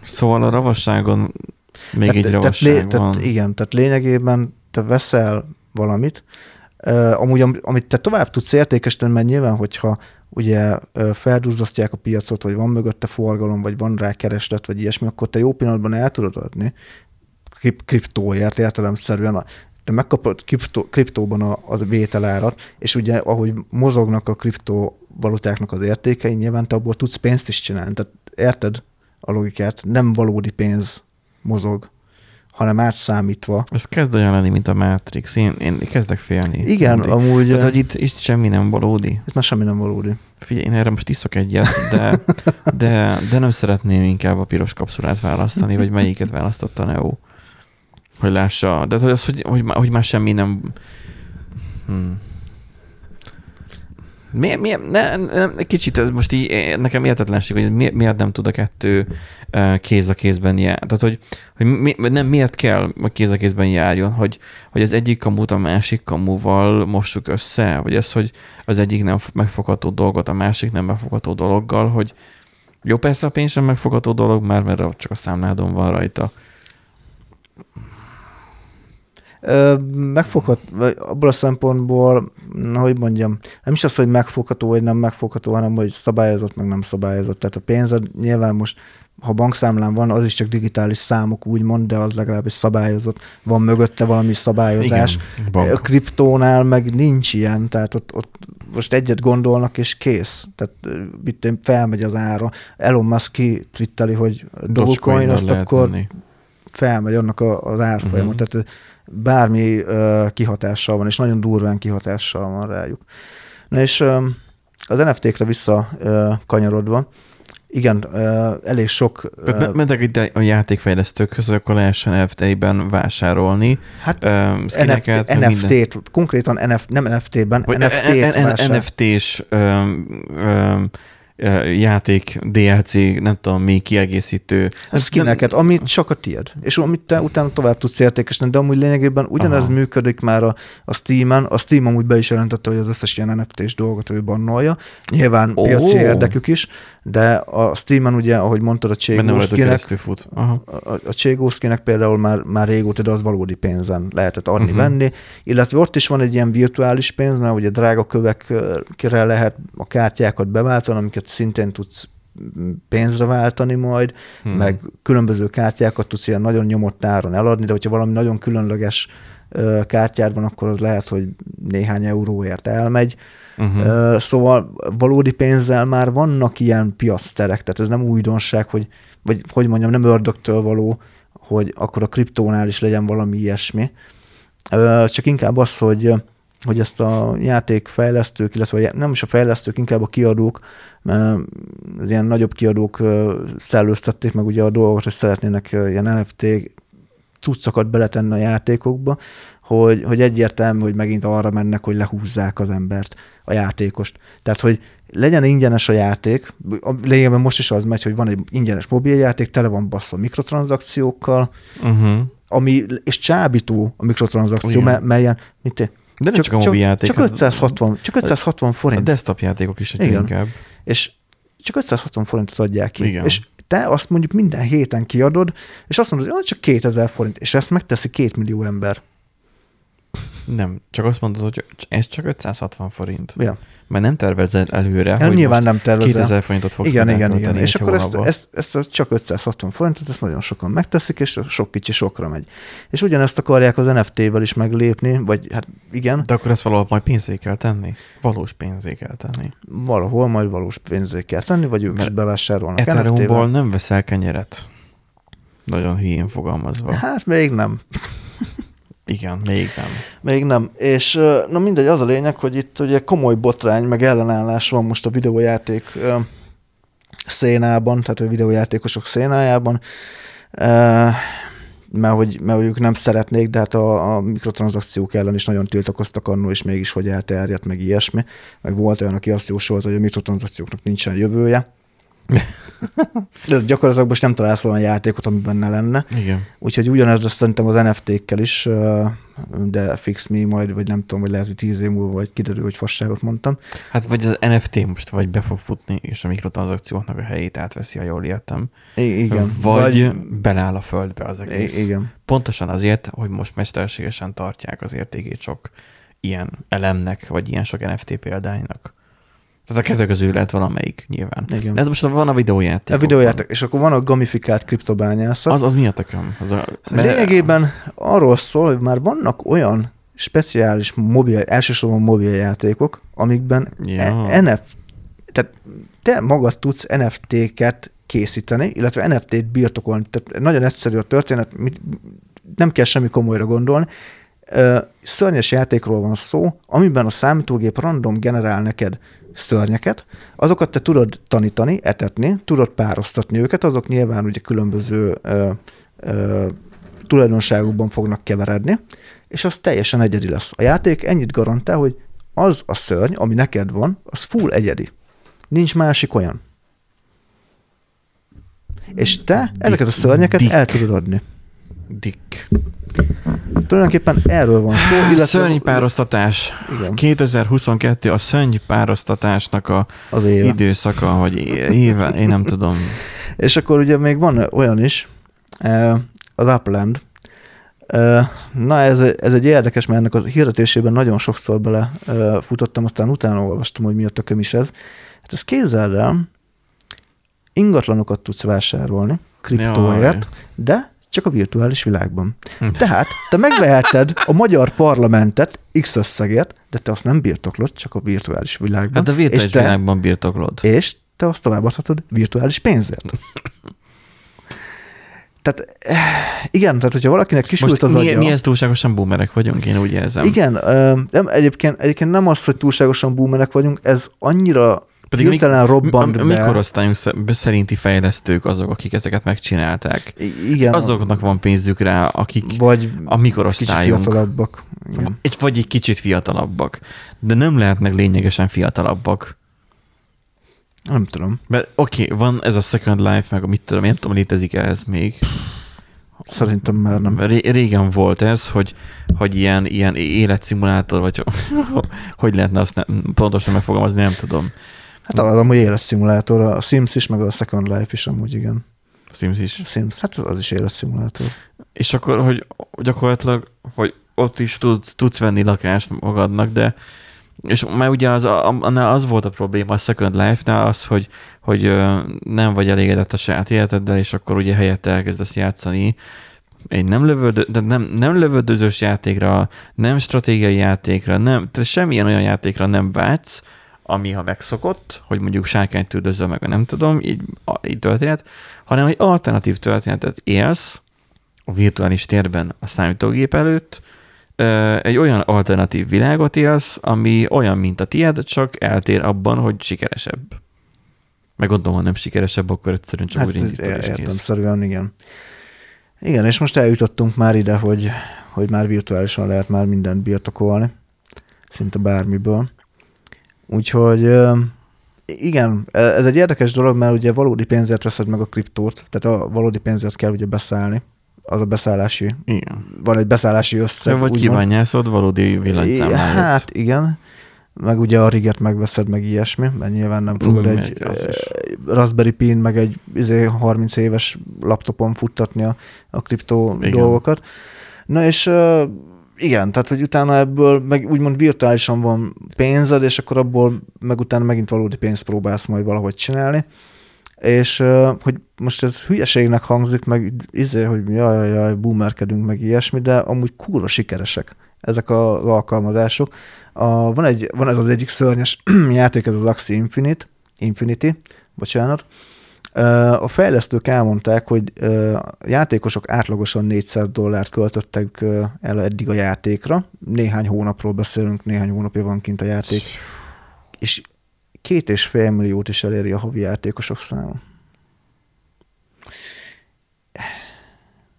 Szóval a ravasságon még tehát, egy ravasság tehát lé, van. Tehát igen, tehát lényegében te veszel valamit, Uh, amúgy, am, amit te tovább tudsz értékesíteni, mert nyilván, hogyha ugye felduzzasztják a piacot, vagy van mögötte forgalom, vagy van rá kereslet, vagy ilyesmi, akkor te jó pillanatban el tudod adni krip- kriptóért értelemszerűen. Te megkapod kriptó, kriptóban a, a vételárat, és ugye ahogy mozognak a kriptovalutáknak az értékei, nyilván te abból tudsz pénzt is csinálni. Tehát érted a logikát? Nem valódi pénz mozog, hanem átszámítva. Ez kezd olyan lenni, mint a Matrix. Én, én kezdek félni. Igen, mindig. Amúgy... Tehát, hogy itt, itt semmi nem valódi. Itt már semmi nem valódi. Figyelj, én erre most iszok egyet, de, de, de nem szeretném inkább a piros kapszulát választani, vagy melyiket választotta Neo. Hogy lássa. De az, hogy, hogy, hogy már semmi nem... Hmm. Mi, mi, ne, ne, kicsit ez most így, nekem értetlenség, hogy mi, miért nem tud a kettő kéz a kézben járni. Tehát, hogy, hogy mi, nem, miért kell a kéz a kézben járjon, hogy, hogy az egyik kamut a másik kamuval mossuk össze, vagy ez, hogy az egyik nem megfogható dolgot a másik nem megfogható dologgal, hogy jó, persze a pénz sem megfogható dolog már, mert csak a számládon van rajta. Megfogható, abból a szempontból, hogy mondjam, nem is az, hogy megfogható, vagy nem megfogható, hanem hogy szabályozott, meg nem szabályozott. Tehát a pénzed nyilván most, ha bankszámlán van, az is csak digitális számok úgymond, de az legalábbis szabályozott, van mögötte valami szabályozás. Igen, a kriptónál meg nincs ilyen, tehát ott, ott most egyet gondolnak, és kész. Tehát itt felmegy az ára. Elon Musk kitwitteli, hogy Dogecoin, azt akkor menni. Felmegy annak az árfolyama. Uh-huh. Tehát bármi uh, kihatással van, és nagyon durván kihatással van rájuk. Na és uh, az en ef té-kre vissza uh, kanyarodva, igen, uh, elég sok... Uh, mentek itt a játékfejlesztőkhöz, hogy akkor lehessen en ef té-ben vásárolni. Hát uh, skineket, en ef té-t, minden... konkrétan en ef, nem en ef té-ben, vagy en ef té-t vásárolni. en ef té-s um, um, játék, dé el cé, nem tudom mi, kiegészítő. Ez skineket, nem... amit csak a tiéd, és amit te utána tovább tudsz értékesíteni, de amúgy lényegében ugyanez aha. működik már a, a Steam-en. A Steam amúgy be is jelentette, hogy az összes ilyen en ef té-s dolgot ő bannolja. Nyilván oh. piaci érdekük is, de a Steam-en ugye, ahogy mondtad, a Cségószkinek például már, már régóta, de az valódi pénzen lehetett adni-venni, uh-huh. illetve ott is van egy ilyen virtuális pénz, mert ugye drága kövekre lehet a kártyákat beváltani, amiket szintén tudsz pénzre váltani majd, hmm. meg különböző kártyákat tudsz ilyen nagyon nyomott áron eladni, de hogyha valami nagyon különleges kártyád van, akkor az lehet, hogy néhány euróért elmegy. Uh-huh. Szóval valódi pénzzel már vannak ilyen piaszterek, tehát ez nem újdonság, hogy, vagy hogy mondjam, nem ördögtől való, hogy akkor a kriptónál is legyen valami ilyesmi. Csak inkább az, hogy hogy ezt a játékfejlesztők, illetve nem is a fejlesztők, inkább a kiadók, az ilyen nagyobb kiadók szellőztették meg ugye a dolgot, hogy szeretnének ilyen en ef té cuccokat beletenni a játékokba, hogy, hogy egyértelmű, hogy megint arra mennek, hogy lehúzzák az embert, a játékost. Tehát, hogy legyen ingyenes a játék, lényegében most is az megy, hogy van egy ingyenes mobiljáték, tele van basszó mikrotranszakciókkal, uh-huh. ami, és csábító a mikrotranszakció, m- melyen, mint én, de csak, csak a mobil játék. Csak ötszázhatvan forint. A desktop játékok is egy inkább. És csak ötszázhatvan forintot adják ki. Igen. És te azt mondjuk minden héten kiadod, és azt mondod, hogy csak kétezer forint, és ezt megteszi két millió ember. Nem, csak azt mondod, hogy ez csak ötszázhatvan forint. Ja. Mert nem tervezel előre, nem, hogy nyilván nem tervezel. kétezer forintot fogsz igen, igen, igen. És akkor ezt, ezt, ezt a csak ötszázhatvan forintot, ezt nagyon sokan megteszik, és sok kicsi sokra megy. És ugyanezt akarják az en ef té-vel is meglépni, vagy hát igen. De akkor ezt valahol majd pénzé kell tenni? Valós pénzé kell tenni? Valahol majd valós pénzé kell tenni, vagy ők mert is bevásárolnak en ef té-vel. Ethereumból nem veszel kenyeret. Nagyon hülyén fogalmazva. Hát még nem. Igen, még nem. Még nem. És na mindegy, az a lényeg, hogy itt ugye komoly botrány, meg ellenállás van most a videójáték szénában, tehát a videójátékosok szénájában. mert hogy, mert hogy ők nem szeretnék, de hát a, a mikrotranszakciók ellen is nagyon tiltakoztak annól, és mégis hogy elterjedt, meg ilyesmi. Meg volt olyan, aki azt jósolt, hogy a mikrotranszakcióknak nincsen jövője. De gyakorlatilag most nem találsz olyan játékot, ami benne lenne. Igen. Úgyhogy ugyanez szerintem az en ef té-kkel is, de fix mi majd, vagy nem tudom, vagy lehet, hogy tíz év múlva, vagy kiderül, hogy fasságot mondtam. Hát vagy az en ef té most vagy be fog futni, és a mikrotranszakcióknak a helyét átveszi, ha jól értem. Igen. Vagy, vagy beláll a földbe az egész. Igen. Pontosan azért, hogy most mesterségesen tartják az értékét sok ilyen elemnek, vagy ilyen sok en ef té példánynak. Tehát a kettő közül lehet valamelyik nyilván. Igen. Ez most van a videójáték. A videójáték, és akkor van a gamifikált kriptobányászat. Az, az mi a tököm? Az a... Lényegében arról szól, hogy már vannak olyan speciális mobil, elsősorban mobiljátékok, amikben ja. e- en ef, tehát te magad tudsz en ef té-ket készíteni, illetve en ef té-t birtokolni. Tehát nagyon egyszerű a történet, nem kell semmi komolyra gondolni. Szörnyes játékról van szó, amiben a számítógép random generál neked szörnyeket, azokat te tudod tanítani, etetni, tudod párosztatni őket, azok nyilván ugye különböző ö, ö, tulajdonságokban fognak keveredni, és az teljesen egyedi lesz. A játék ennyit garantál, hogy az a szörny, ami neked van, az full egyedi. Nincs másik olyan. És te Dick, ezeket a szörnyeket Dick. el tudod adni. Dick. Tulajdonképpen erről van szó. Illetve... Szörnypárosztatás. Igen. kétezer-huszonkettő a szörnypárosztatásnak a az éve. időszaka, vagy éve, én nem tudom. És akkor ugye még van olyan is, az Upland. Na ez, ez egy érdekes, mert ennek a hirdetésében nagyon sokszor bele futottam, aztán utána olvastam, hogy mi a tököm is ez. Hát ez képzeld el, ingatlanokat tudsz vásárolni kriptóért, de csak a virtuális világban. Tehát te megveheted a magyar parlamentet X összegért, de te azt nem birtoklod, csak a virtuális világban. Hát a virtuális te, világban birtoklod. És te azt továbbadhatod virtuális pénzért. Tehát igen, tehát hogyha valakinek kisült az mi, agya... Mi ez túlságosan boomerek vagyunk, én úgy érzem. Igen, nem, egyébként, egyébként nem az, hogy túlságosan boomerek vagyunk, ez annyira... Pedig hirtelen robbant be. A mikorosztályunk szerinti fejlesztők azok, akik ezeket megcsinálták. Igen. Azoknak van pénzük rá, akik vagy a mikorosztályunk. Kicsit fiatalabbak. Igen. Vagy egy kicsit fiatalabbak. De nem lehetnek lényegesen fiatalabbak. Nem tudom. Oké, okay, van ez a Second Life, meg a mit tudom, én nem tudom, létezik-e ez még. Szerintem már nem. Régen volt ez, hogy, hogy ilyen, ilyen életszimulátor, vagy hogy lehetne azt nem, pontosan megfogalmazni, nem tudom. Hát az amúgy éles szimulátor, a Sims is, meg a Second Life is amúgy, igen. A Sims is? A Sims, hát az is éles szimulátor. És akkor, hogy gyakorlatilag, hogy ott is tudsz, tudsz venni lakást magadnak, de és már ugye az, az volt a probléma a Second Life-nál az, hogy, hogy nem vagy elégedett a saját életeddel, és akkor ugye helyette elkezdesz játszani egy nem, lövöldö, de nem, nem lövöldözős játékra, nem stratégiai játékra, nem, tehát semmilyen olyan játékra nem vágysz, ami ha megszokott, hogy mondjuk sárkányt üldözöl meg, nem tudom, így, így történet, hanem egy alternatív történetet élsz a virtuális térben a számítógép előtt, egy olyan alternatív világot élsz, ami olyan, mint a tiéd, csak eltér abban, hogy sikeresebb. Meg gondolom, ha nem sikeresebb, akkor egyszerűen csak hát, úgy indítod és kész. Értelemszerűen, igen. Igen, és most eljutottunk már ide, hogy, hogy már virtuálisan lehet már mindent birtokolni, szinte bármiből. Úgyhogy igen, ez egy érdekes dolog, mert ugye valódi pénzért veszed meg a kriptót, tehát a valódi pénzért kell ugye beszállni. Az a beszállási, igen. Van egy beszállási összeg. Vagy kibányászod valódi villanyszámláját. Hát igen, meg ugye a riget megveszed, meg ilyesmi, mert nyilván nem fogod Ú, egy Raspberry Pin, meg egy izé, harminc éves laptopon futtatni a, a kriptó igen. dolgokat. Na és... Igen, tehát, hogy utána ebből meg úgymond virtuálisan van pénzed, és akkor abból meg utána megint valódi pénzt próbálsz majd valahogy csinálni. És hogy most ez hülyeségnek hangzik, meg izé, hogy jaj, jaj, jaj, boomerkedünk, meg ilyesmi, de amúgy kurva sikeresek ezek az alkalmazások. A, van, egy, van ez az egyik szörnyes játék, ez az Axie Infinite, Infinity, bocsánat. A fejlesztők elmondták, hogy játékosok átlagosan négyszáz dollárt költöttek el eddig a játékra. Néhány hónapról beszélünk, néhány hónapja van kint a játék. És két és fél milliót is eléri a havi játékosok száma.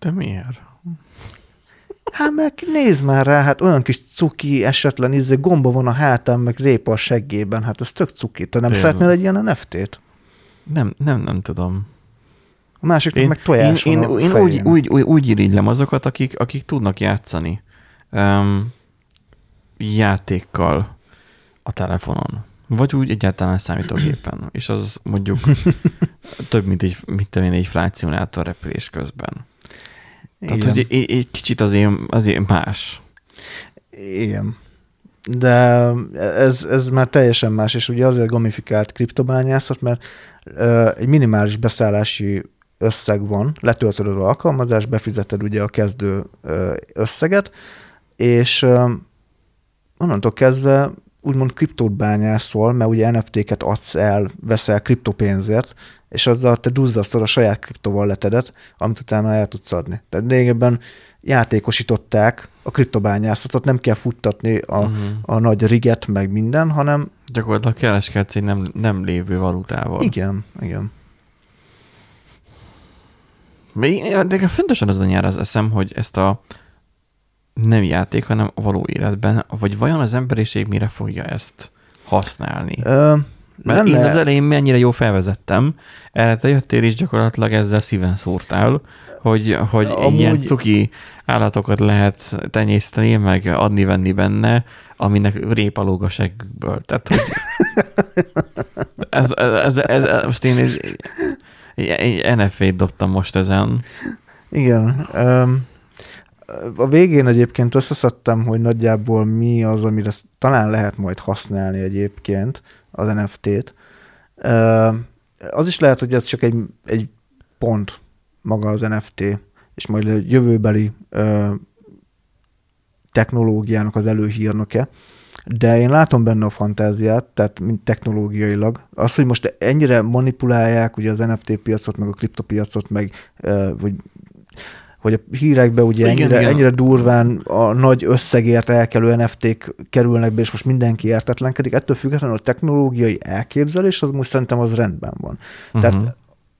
De miért? Hát meg nézd már rá, hát olyan kis cuki, esetlen ízé, gomba van a hátán, meg répa a seggében, hát ez tök cuki. Te nem szeretnél egy ilyen en ef té-t? Nem, nem, nem tudom. A másiknak én, meg tojás én, van én, én úgy, úgy, úgy, úgy irigylem azokat, akik, akik tudnak játszani um, játékkal a telefonon. Vagy úgy egyáltalán számítógépen. És az mondjuk több, mint egy, mit tudom én, egy flight-szimulátor repülés közben. Tehát, hogy egy, egy kicsit azért, azért más. Igen. De ez, ez már teljesen más, és ugye azért gamifikált kriptobányászat, mert egy minimális beszállási összeg van, letöltöd az alkalmazást, befizeted ugye a kezdő összeget, és onnantól kezdve úgymond kriptót bányászol, mert ugye en ef té-ket adsz el, veszel kriptopénzért, és azzal te duzzasztod a saját kriptovalletedet, amit utána el tudsz adni. Tehát lényegében játékosították a kriptobányászatot, nem kell futtatni a, uh-huh. a nagy riget, meg minden, hanem... Gyakorlatilag kereskedsz egy nem, nem lévő valutával. Igen, igen. De fontosan azon jár az eszem, hogy ezt a nem játék, hanem a való életben, vagy vajon az emberiség mire fogja ezt használni? Ö, Mert én az elején mennyire jól felvezettem, erre te jöttél és gyakorlatilag ezzel szíven szúrtál, hogy, hogy amúgy... ilyen cuki állatokat lehet tenyészteni, meg adni-venni benne, aminek répa lóg a seggből. Tehát, hogy ez, ez, ez, ez, ez, most én egy, egy en ef té-t dobtam most ezen. Igen. Um... A végén egyébként összeszedtem, hogy nagyjából mi az, amire talán lehet majd használni egyébként az en ef té-t. Az is lehet, hogy ez csak egy, egy pont maga az en ef té, és majd a jövőbeli ö, technológiának az előhírnöke, de én látom benne a fantáziát, tehát mind technológiailag. Az, hogy most ennyire manipulálják ugye az en ef té piacot, meg a kriptopiacot, meg ö, vagy hogy a hírekben ugye igen, ennyire, igen. ennyire durván a nagy összegért elkelő en ef té-k kerülnek be, és most mindenki értetlenkedik. Ettől függetlenül a technológiai elképzelés, az most szerintem az rendben van. Uh-huh. Tehát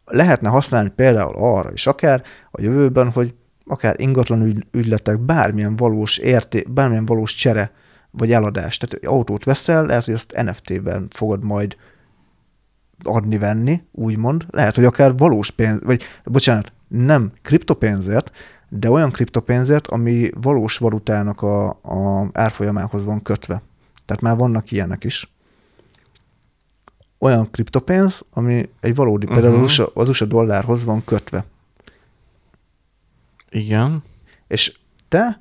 lehetne használni például arra, és akár a jövőben, hogy akár ingatlan ügy, ügyletek, bármilyen valós érté, bármilyen valós csere, vagy eladás. Tehát autót veszel, lehet, hogy azt en ef té-ben fogod majd adni-venni, úgymond. Lehet, hogy akár valós pénz, vagy bocsánat, nem kriptopénzért, de olyan kriptopénzért, ami valós valutának a, a árfolyamához van kötve. Tehát már vannak ilyenek is. Olyan kriptopénz, ami egy valódi, uh-huh. például az u es á, az u es á dollárhoz van kötve. Igen. És te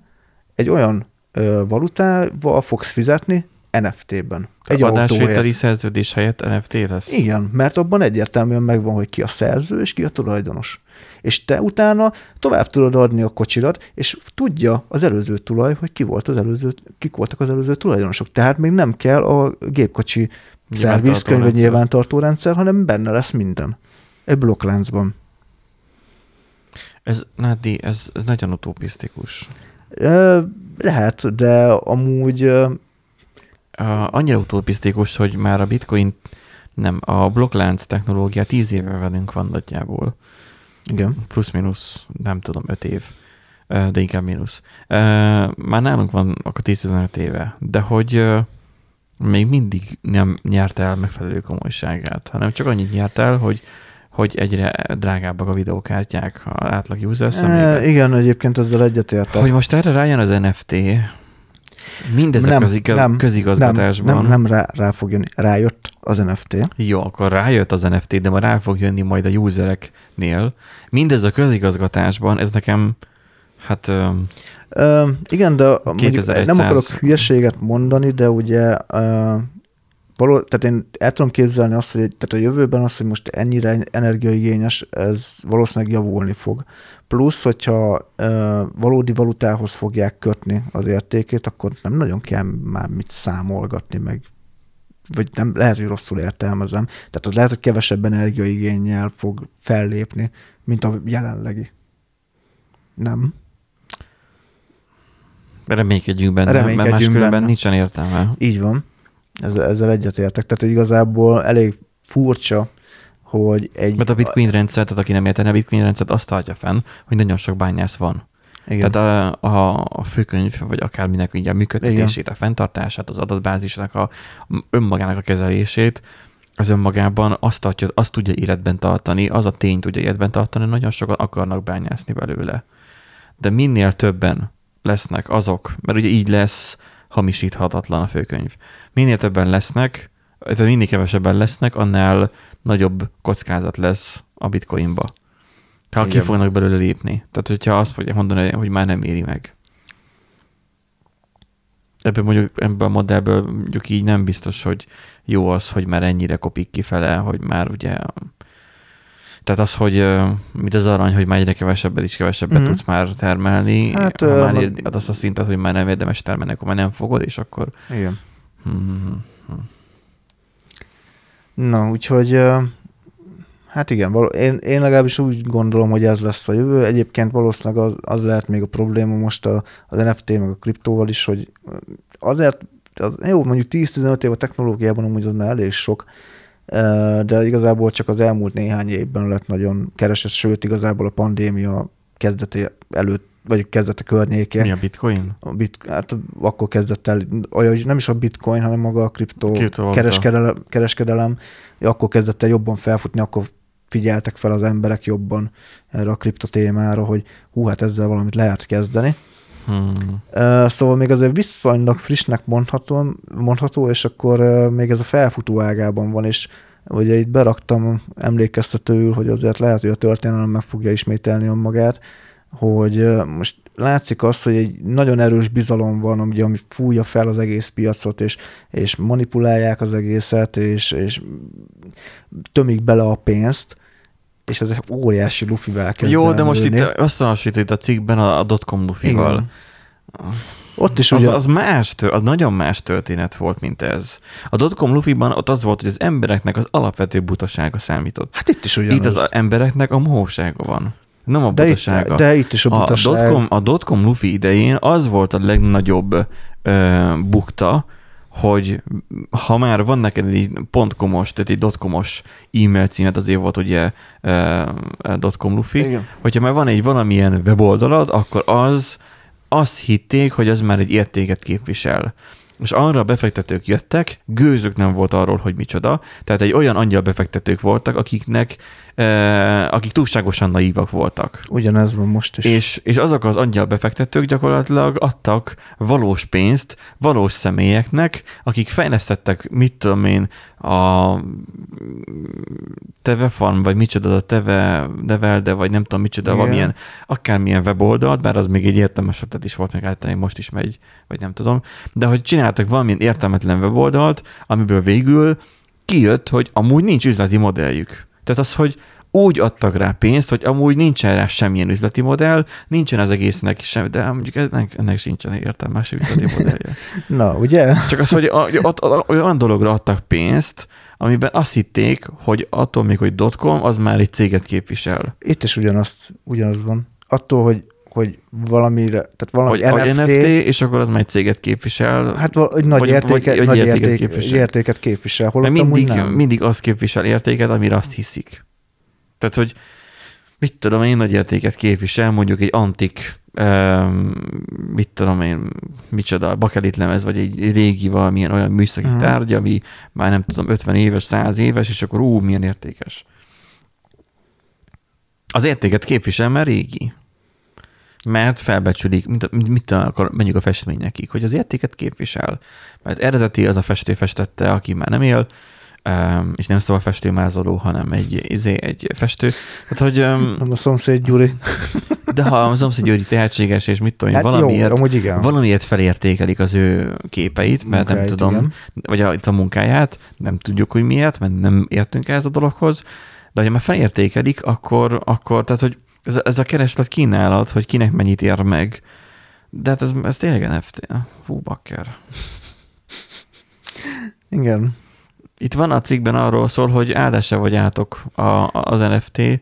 egy olyan ö, valutával fogsz fizetni en ef té-ben. Egy adásvételi szerződés helyett en ef té lesz. Igen, mert abban egyértelműen megvan, hogy ki a szerző és ki a tulajdonos. És te utána tovább tudod adni a kocsidat, és tudja az előző tulaj, hogy ki volt az előző, kik voltak az előző tulajdonosok. Tehát még nem kell a gépkocsi szervizkönyv vagy nyilvántartó rendszer, hanem benne lesz minden. Egy blokkláncban. Ez, Nádi, ez, ez nagyon utopisztikus. Lehet, de amúgy... Annyira utopisztikus, hogy már a bitcoin, nem, a blokklánc technológia tíz éve velünk van nagyjából. Igen. Plusz-minusz, nem tudom, öt év, de inkább mínusz. Már nálunk van akkor tíz-tizenöt éve, de hogy még mindig nem nyert el megfelelő komolyságát, hanem csak annyit nyert el, hogy, hogy egyre drágábbak a videókártyák az átlag user szemében. Igen, egyébként ezzel egyetértek. Hogy most erre rájön az en ef té, mindezek nem, az igaz, nem, közigazgatásban. Nem, nem, nem rá, rá fog jönni. Rájött az en ef té. Jó, akkor rájött az en ef té, de már rá fog jönni majd a usereknél. Mindez a közigazgatásban, ez nekem, hát... Ö, igen, de kétezer-száz... nem akarok hülyeséget mondani, de ugye ö, való, tehát én el tudom képzelni azt, hogy tehát a jövőben az, hogy most ennyire energiaigényes, ez valószínűleg javulni fog. Plusz, hogyha ö, valódi valutához fogják kötni az értékét, akkor nem nagyon kell már mit számolgatni meg, vagy nem, lehet, hogy rosszul értelmezem. Tehát az lehet, hogy kevesebb energiaigénnyel fog fellépni, mint a jelenlegi. Nem? Reménykedjünk benne, Reménykedjünk mert máskülönben benne. Nincsen értelme. Így van. Ezzel, ezzel egyetértek. Tehát igazából elég furcsa, hogy egy... Mert a bitcoin rendszer, tehát aki nem értene, a bitcoin rendszert azt tartja fenn, hogy nagyon sok bányász van. Igen. Tehát a, a, a főkönyv, vagy akárminek így a működtetését, igen, a fenntartását, az adatbázisnak, a, önmagának a kezelését, az önmagában azt, tartja, azt tudja életben tartani, az a tény tudja életben tartani, nagyon sokan akarnak bányászni belőle. De minél többen lesznek azok, mert ugye így lesz hamisíthatatlan a főkönyv, minél többen lesznek, tehát minél kevesebben lesznek, annál nagyobb kockázat lesz a bitcoinba. Ha ki fognak belőle lépni. Tehát, hogyha azt fogják mondani, hogy már nem éri meg. Ebben mondjuk ebben a modellből mondjuk így nem biztos, hogy jó az, hogy már ennyire kopik kifele, hogy már ugye... Tehát az, hogy mit az arany, hogy már egyre kevesebbet is kevesebbet mm-hmm. tudsz már termelni, hát, ha ö, már ér, ad azt a szintet, hogy már nem érdemes termelni, akkor már nem fogod, és akkor... Igen. Mm-hmm. Na, úgyhogy... Hát igen, való, én, én legalábbis úgy gondolom, hogy ez lesz a jövő. Egyébként valószínűleg az, az lehet még a probléma most a, az en ef té meg a kriptóval is, hogy azért, az, jó, mondjuk tíz-tizenöt év a technológiában amúgy az már elég sok, de igazából csak az elmúlt néhány évben lett nagyon keresett, sőt igazából a pandémia kezdete előtt, vagy kezdete környékén. Mi a bitcoin? A bit, hát akkor kezdett el, olyan, nem is a bitcoin, hanem maga a kriptó kereskedelem, kereskedelem, akkor kezdett el jobban felfutni, akkor figyeltek fel az emberek jobban erre a kripto témára, hogy hú, hát ezzel valamit lehet kezdeni. Hmm. Szóval még azért viszonylag frissnek mondható, mondható, és akkor még ez a felfutó ágában van, és ugye itt beraktam emlékeztetőül, hogy azért lehet, hogy a történelem meg fogja ismételni önmagát, hogy most látszik az, hogy egy nagyon erős bizalom van, ugye, ami fújja fel az egész piacot, és, és manipulálják az egészet, és, és tömik bele a pénzt, és ez egy óriási lufivel kezd. Jó, de most itt összehasonlítod a cikkben a, a dotcom lufival. Ott is az, ugye... az más, tör, az nagyon más történet volt, mint ez. A dotcom lufiban ott az volt, hogy az embereknek az alapvető butasága számított. Hát itt is ugyanaz. Itt az embereknek a mohósága van. Nem a butasága. De itt, de itt is a butaság. A dotcom lufi idején az volt a legnagyobb ö, bukta, hogy ha már van neked egy .comos, tehát egy dotcomos e-mail címet, azért volt ugye e, e, dotcom lufi, igen, hogyha már van egy valamilyen weboldalad, akkor az azt hitték, hogy az már egy értéket képvisel. És arra a befektetők jöttek, gőzük nem volt arról, hogy micsoda, tehát egy olyan angyal befektetők voltak, akiknek, eh, akik túlságosan naívak voltak. Ugyanez van most is. És, és azok az angyal befektetők gyakorlatilag adtak valós pénzt valós személyeknek, akik fejlesztettek, mit tudom én, a Teve Farm, vagy micsoda, a Teve Develde, vagy nem tudom micsoda, yeah, valamilyen, akármilyen weboldalt, bár az még egy értelmes ötlet is volt, meg általában most is megy, vagy nem tudom, de hogy csináltak valamilyen értelmetlen weboldalt, amiből végül kijött, hogy amúgy nincs üzleti modelljük. Tehát az, hogy úgy adtak rá pénzt, hogy amúgy nincsen rá semmilyen üzleti modell, nincsen az egésznek semmi, de mondjuk ennek, ennek sincsen értelmes üzleti modellje. Na, ugye? Csak az, hogy a, a, a, olyan dologra adtak pénzt, amiben azt hitték, hogy attól még, hogy dotcom, az már egy céget képvisel. Itt is ugyanazt, ugyanaz van. Attól, hogy hogy valamire, tehát valami hogy en ef té, en ef té, és akkor az már egy céget képvisel. Hát egy nagy, vagy, értéke, vagy, nagy értéket, értéket képvisel. Értéket képvisel. Holott mindig, nem. mindig azt képvisel értéket, amire azt hiszik. Tehát, hogy mit tudom én, nagy értéket képvisel, mondjuk egy antik, um, mit tudom én, micsoda, bakelitlemez, vagy egy régi valamilyen olyan műszaki uh-huh. tárgy, ami már nem tudom, ötven éves, száz éves, és akkor ú, milyen értékes. Az értéket képvisel, mert régi. Mert felbecsülik, mit, mit akkor menjünk a festményekig, hogy az értéket képvisel. Mert eredeti az a festő festette, aki már nem él, és nem szóval festőmázoló, hanem egy, egy festő. Tehát, hogy, nem a szomszéd Gyuri. De ha a szomszéd Gyuri tehetséges, és mit tudom, hát valamiért, jó, valamiért felértékelik az ő képeit, mert munkáját, nem tudom, igen. vagy a, itt a munkáját, nem tudjuk, hogy miért, mert nem értünk ehhez a dologhoz, de ha már felértékelik, akkor, akkor tehát, hogy Ez, ez a kereslet kínálat, hogy kinek mennyit ér meg. De hát ez, ez tényleg en ef té. Hú, bakker. Igen. Itt van a cikkben arról szól, hogy áldás-e vagy átok a, az en ef té.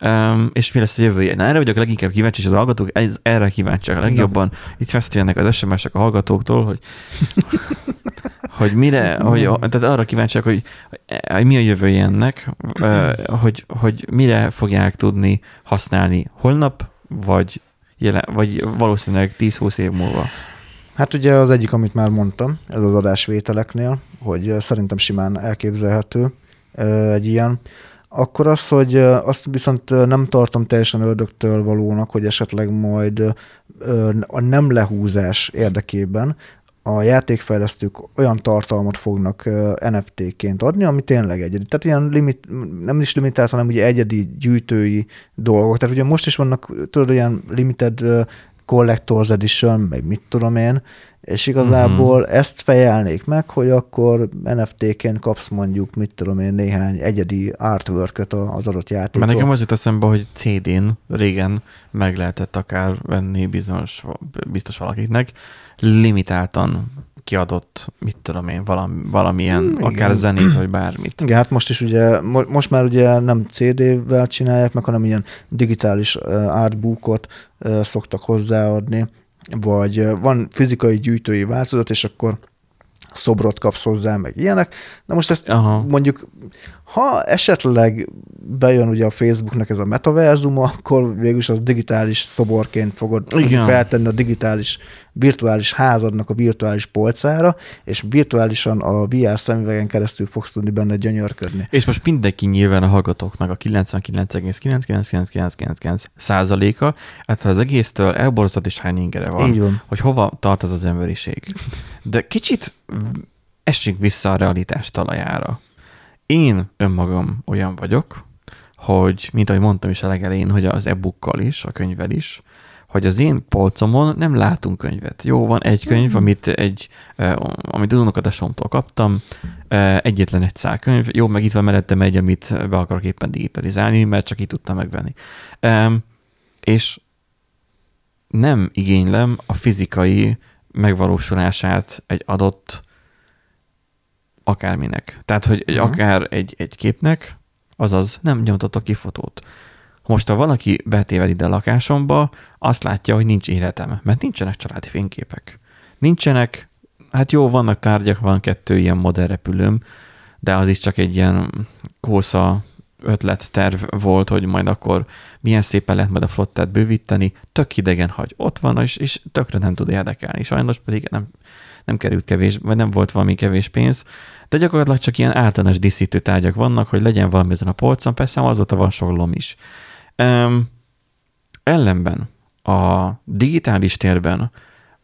Um, és mi lesz a jövője? Na, erre vagyok leginkább kíváncsi, és az hallgatók ez, erre kíváncsiak a legjobban. Itt fesztülnek az es em esek a hallgatóktól, hogy, hogy mire, hogy, tehát arra kíváncsiak, hogy, hogy mi a jövője ennek, hogy, hogy mire fogják tudni használni holnap, vagy, jelen, vagy valószínűleg tíz-húsz év múlva. Hát ugye az egyik, amit már mondtam, ez az adásvételeknél, hogy szerintem simán elképzelhető egy ilyen. Akkor az, hogy azt viszont nem tartom teljesen ördögtől valónak, hogy esetleg majd a nem lehúzás érdekében a játékfejlesztők olyan tartalmat fognak en ef té-ként adni, ami tényleg egyedi. Tehát ilyen limit, nem is limitált, hanem ugye egyedi gyűjtői dolgok. Tehát ugye most is vannak, tudod, ilyen limited collector's edition, meg mit tudom én, és igazából mm-hmm. ezt fejelnék meg, hogy akkor en ef té-ként kapsz mondjuk, mit tudom én, néhány egyedi artwork-öt az adott játékot. Mert nekem az jut eszembe, hogy cé dén régen meg lehetett akár venni bizonyos, biztos valakiknek limitáltan kiadott, mit tudom én, valami, valamilyen, igen. akár zenét, vagy bármit. Igen, hát most is ugye, most már ugye nem cé dével csinálják meg, hanem ilyen digitális artbookot szoktak hozzáadni, vagy van fizikai gyűjtői változat, és akkor szobrot kapsz hozzá, meg ilyenek. Na most ezt Aha. mondjuk, ha esetleg bejön ugye a Facebooknak ez a metaverzum, akkor végülis az digitális szoborként fogod Igen. feltenni a digitális, virtuális házadnak a virtuális polcára, és virtuálisan a vé er szemüvegen keresztül fogsz tudni benne gyönyörködni. És most mindenki nyilván a hallgatóknak a kilencvenkilenc egész kilencvenkilenc százaléka, hát az egésztől elborzad és hány ingere van, van, hogy hova tart az az emberiség. De kicsit essünk vissza a realitás talajára. Én önmagam olyan vagyok, hogy, mint ahogy mondtam is a legelején, hogy az e-bookkal is, a könyvvel is, hogy az én polcomon nem látunk könyvet. Jó, van egy könyv, amit egy, amit unokatesomtól kaptam, egyetlen egy szál könyv, jó, meg itt van mellettem egy, amit be akarok éppen digitalizálni, mert csak így tudtam megvenni. És nem igénylem a fizikai megvalósulását egy adott akárminek. Tehát, hogy uh-huh. akár egy, egy képnek, azaz nem nyomtatok ki fotót. Most, ha valaki betéved ide a lakásomba, azt látja, hogy nincs életem, mert nincsenek családi fényképek. Nincsenek, hát jó, vannak tárgyak, van kettő ilyen modern repülőm, de az is csak egy ilyen kósza ötletterv volt, hogy majd akkor milyen szépen lehet majd a flottát bővíteni, tök hidegen hagy. Ott van, és, és tökre nem tud érdekelni. Sajnos pedig nem, nem került kevés, vagy nem volt valami kevés pénz, de gyakorlatilag csak ilyen általános díszítő tárgyak vannak, hogy legyen valami ezen a polcon, persze azóta van sok lom is. Um, ellenben a digitális térben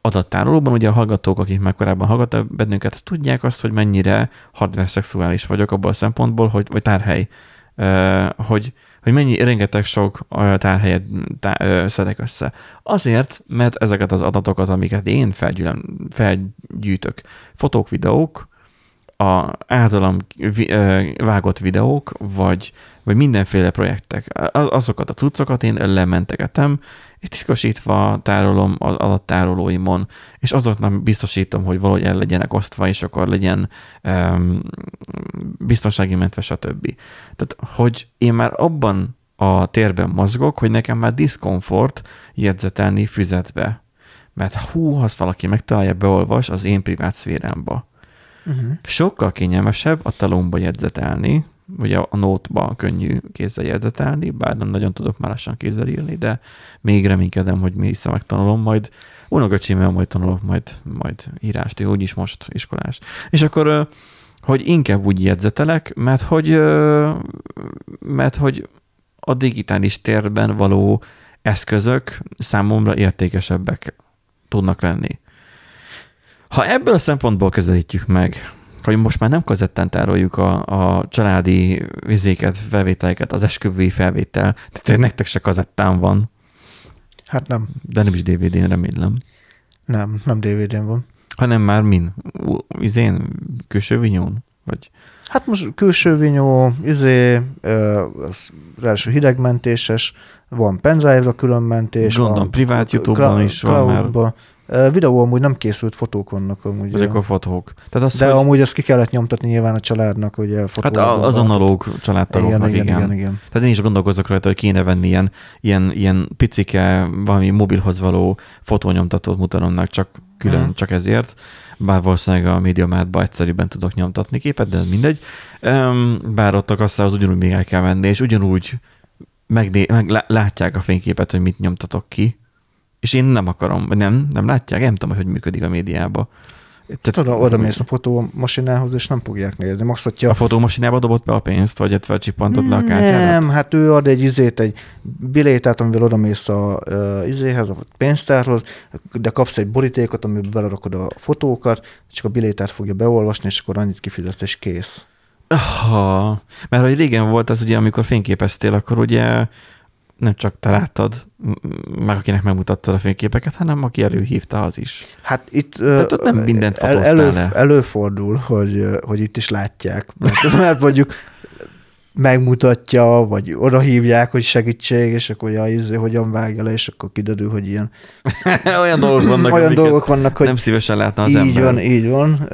adattárolóban, ugye a hallgatók, akik már korábban hallgattak bennünket, tudják azt, hogy mennyire hardware szexuális vagyok abból a szempontból, hogy, vagy tárhely, uh, hogy, hogy mennyi, rengeteg sok tárhelyet tá- ö, szedek össze. Azért, mert ezeket az adatokat, amiket én felgyűlöm, felgyűjtök, fotók, videók, a általam vágott videók, vagy, vagy mindenféle projektek, azokat a cuccokat én lementegetem, és titkosítva tárolom az adattárolóimon, és azoknak biztosítom, hogy valahogy el legyenek osztva, és akkor legyen um, biztonsági mentve, stb. Tehát, hogy én már abban a térben mozgok, hogy nekem már diszkomfort jegyzetelni füzetbe. Mert hú, ha valaki megtalálja, beolvas az én privát szférámba. Uh-huh. Sokkal kényelmesebb a talomba jegyzetelni, ugye a nótba könnyű kézzel jegyzetelni, bár nem nagyon tudok már lassan kézzel írni, de még reménykedem, hogy mi vissza megtanulom, majd unokacsimmel majd tanulok, majd, majd írást, úgyis most iskolás. És akkor, hogy inkább úgy jegyzetelek, mert hogy, mert hogy a digitális térben való eszközök számomra értékesebbek tudnak lenni. Ha ebből a szempontból közelítjük meg, hogy most már nem kazettán tároljuk a, a családi vizéket, felvételeket, az esküvői felvétel, tehát nektek se kazettán van. Hát nem. De nem is dé vé dén, remélem. Nem, nem dé vé dén van. Hanem már min? Izén, külső vinyón? Vagy... Hát most külső vinyó, izé, ráadásul hidegmentéses, van pendrive-ra különmentés. Gondolom, privát YouTube-ban is van már. Videó amúgy nem készült, fotók vannak amúgy. Ezek a fotók. Tehát az, de hogy... amúgy ezt ki kellett nyomtatni nyilván a családnak, hogy fotók. Hát az analóg családtagoknak, igen, igen, igen. igen, igen. Tehát én is gondolkozok rajta, hogy kéne venni ilyen, ilyen, ilyen picike, valami mobilhoz való fotónyomtatót mutatomnak csak külön, hmm. csak ezért. Bár valószínűleg a MediaMart-ba egyszerűbben tudok nyomtatni képet, de mindegy. Bár ott a kasszához ugyanúgy még el kell menni, és ugyanúgy megné- meg látják a fényképet, hogy mit nyomtatok ki. És én nem akarom, nem, nem látják, nem tudom, hogy működik a médiában. Tudom, oda mész a fotómasinához, és nem fogják nézni. Max, hogyha... A fotómasinába dobott be a pénzt, vagy ettől csippantott le a kártyádat? Nem, hát ő ad egy izét, egy bilétát, amivel oda mész a uh, izéhez, a pénztárhoz, de kapsz egy borítékot, amiben belerakod a fotókat, csak a bilétát fogja beolvasni, és akkor annyit kifizetsz, és kész. Aha. Mert hogy régen volt az, ugye, amikor fényképeztél, akkor ugye nem csak te láttad, meg akinek megmutattad a fényképeket, hanem aki előhívta, az is. Hát itt Tehát ott nem mindent fotóztál elő, le. Előfordul, hogy, hogy itt is látják. Mert, mert mondjuk megmutatja, vagy oda hívják, hogy segítség, és akkor ja, izé, hogyan vágja le, és akkor kiderül, hogy ilyen. Olyan dolgok vannak, olyan dolgok vannak, hogy nem szívesen látna az ember. Így van, így van.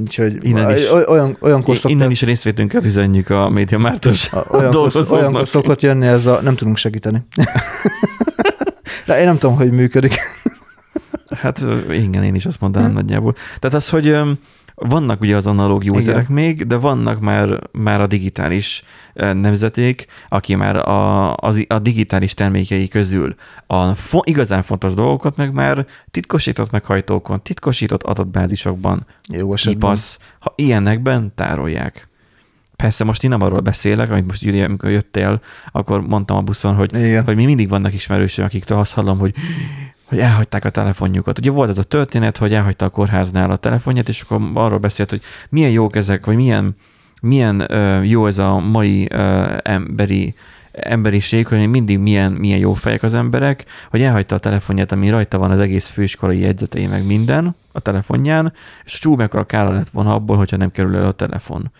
Úgyhogy innen is, olyan, olyankor szoktam, innen is részvétünket üzenjük a MediaMart-os dolgozóknak. Olyankor szokott jönni ez a nem tudunk segíteni. De én nem tudom, hogy működik. Hát igen, én is azt mondanám hmm. nagyjából. Tehát az, hogy... Vannak ugye az analóg userek még, de vannak már, már a digitális nemzeték, aki már a, az, a digitális termékei közül a fo- igazán fontos dolgokat meg már titkosított meghajtókon, titkosított adatbázisokban, kipasz, ha ilyenekben tárolják. Persze most én nem arról beszélek, amit most Gyuri, amikor jöttél, akkor mondtam a buszon, hogy, hogy mi mindig vannak ismerősök, akiktől azt hallom, hogy hogy elhagyták a telefonjukat. Ugye volt az a történet, hogy elhagyta a kórháznál a telefonját, és akkor arról beszélt, hogy milyen jók ezek, vagy milyen, milyen uh, jó ez a mai uh, emberi, emberiség, hogy mindig milyen, milyen jó fejek az emberek, hogy elhagyta a telefonját, ami rajta van az egész főiskolai jegyzetei, meg minden a telefonján, és csú, mekkora kára lett volna abból, hogyha nem kerül elő a telefon.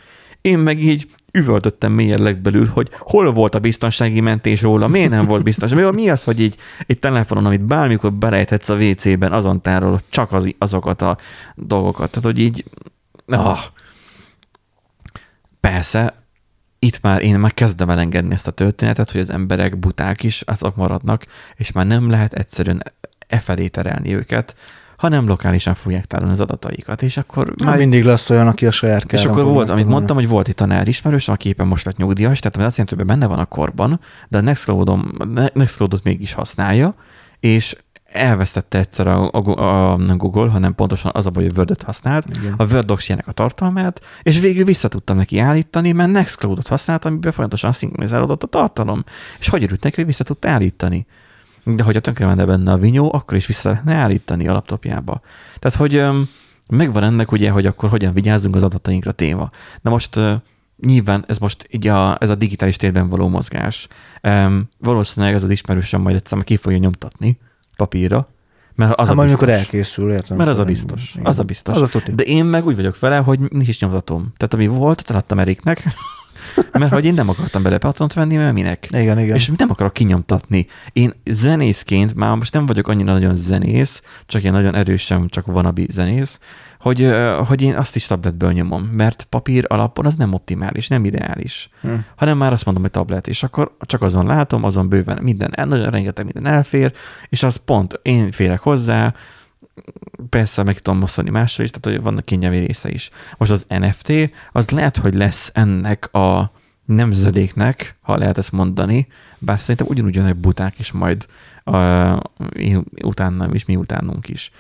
Én meg így üvöltöttem mélyen legbelül, hogy hol volt a biztonsági mentés róla, miért nem volt biztonság. Mi az, hogy így egy telefonon, amit bármikor belejthetsz a vé cében, azon tárolod csak az, azokat a dolgokat. Tehát, hogy így... Ah. Persze, itt már én már kezdem elengedni ezt a történetet, hogy az emberek buták is, azok maradnak, és már nem lehet egyszerűen e felé terelni őket, hanem lokálisan fogják tárolni az adataikat, és akkor... Na, már mindig lesz olyan, aki a saját kárban. És akkor volt, amit tanulni. Mondtam, hogy volt egy tanár ismerős, aki éppen most lett nyugdíjas, tehát azt jelenti, hogy benne van a korban, de a Nextcloud-ot mégis használja, és elvesztette egyszer a, a, a nem Google, hanem pontosan az a baj, hogy Word-öt használt, igen. A Word docs-jének a tartalmát, és végül vissza tudtam neki állítani, mert Nextcloud-ot használt, amiben folyamatosan szinkronizálódott a tartalom. És hogy örült neki, hogy vissza tudta állítani? De hogyha tönkre menne benne a vinyó, akkor is vissza lehetne állítani a laptopjába. Tehát, hogy öm, megvan ennek ugye, hogy akkor hogyan vigyázzunk az adatainkra téma. Na most ö, nyilván ez most így a, ez a digitális térben való mozgás. Öm, valószínűleg ez az ismerősen majd egyszer ki fogja nyomtatni papírra, mert az hát, a biztos. Elkészül, értem, mert az a biztos. Az a biztos. Az a De én meg úgy vagyok vele, hogy nincs is nyomtatom. Tehát ami volt, találtam Eriknek, mert hogy én nem akartam bele patont venni, mert minek. Igen, igen. És nem akarok kinyomtatni. Én zenészként, már most nem vagyok annyira nagyon zenész, csak én nagyon erősen, csak wannabe zenész, hogy, hogy én azt is tabletből nyomom, mert papír alapon az nem optimális, nem ideális, hm. hanem már azt mondom, hogy tablet, és akkor csak azon látom, azon bőven minden, nagyon rengeteg minden elfér, és az pont én férek hozzá, persze meg tudom mosztani másról is, tehát hogy vannak kényelmi része is. Most az en ef té, az lehet, hogy lesz ennek a nemzedéknek, ha lehet ezt mondani, bár szerintem ugyanúgy jönnek buták is majd uh, utánam is, mi utánunk is.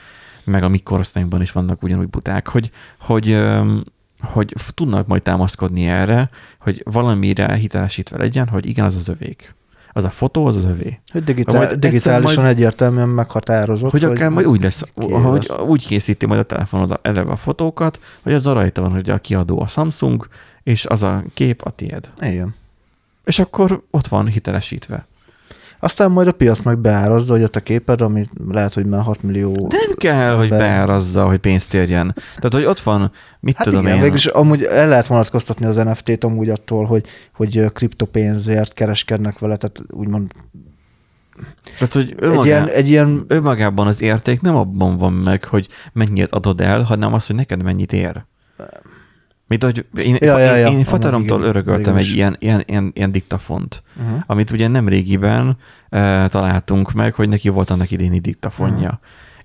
Meg a mi korosztályunkban is vannak ugyanúgy buták, hogy, hogy, um, hogy tudnak majd támaszkodni erre, hogy valamire hitelesítve legyen, hogy igen, az az övék. Az a fotó, az az övé. Hogy digitál, digitálisan majd, egyértelműen meghatározott. Hogy akár majd úgy lesz, hogy úgy készíti majd a telefonod eleve a fotókat, hogy az a rajta van, hogy a kiadó a Samsung, és az a kép a tiéd. Igen. És akkor ott van hitelesítve. Aztán majd a piac meg beárazza, hogy ott a képed, amit lehet, hogy már hat millió... De nem kell, hogy beárazza, hogy pénzt érjen. Tehát, hogy ott van, mit hát tudom igen, én... Végülis amúgy el lehet vonatkoztatni az en ef té-t amúgy attól, hogy, hogy kriptopénzért kereskednek vele, tehát úgymond... Tehát, hogy önmagá... egy ilyen, egy ilyen... önmagában az érték nem abban van meg, hogy mennyit adod el, hanem az, hogy neked mennyit ér. Mint, hogy én, ja, ja, ja. én, én fateromtól örököltem egy ilyen, ilyen, ilyen, ilyen diktafont, uh-huh. amit ugye nem régiben uh, találtunk meg, hogy neki volt annak idéni diktafonja.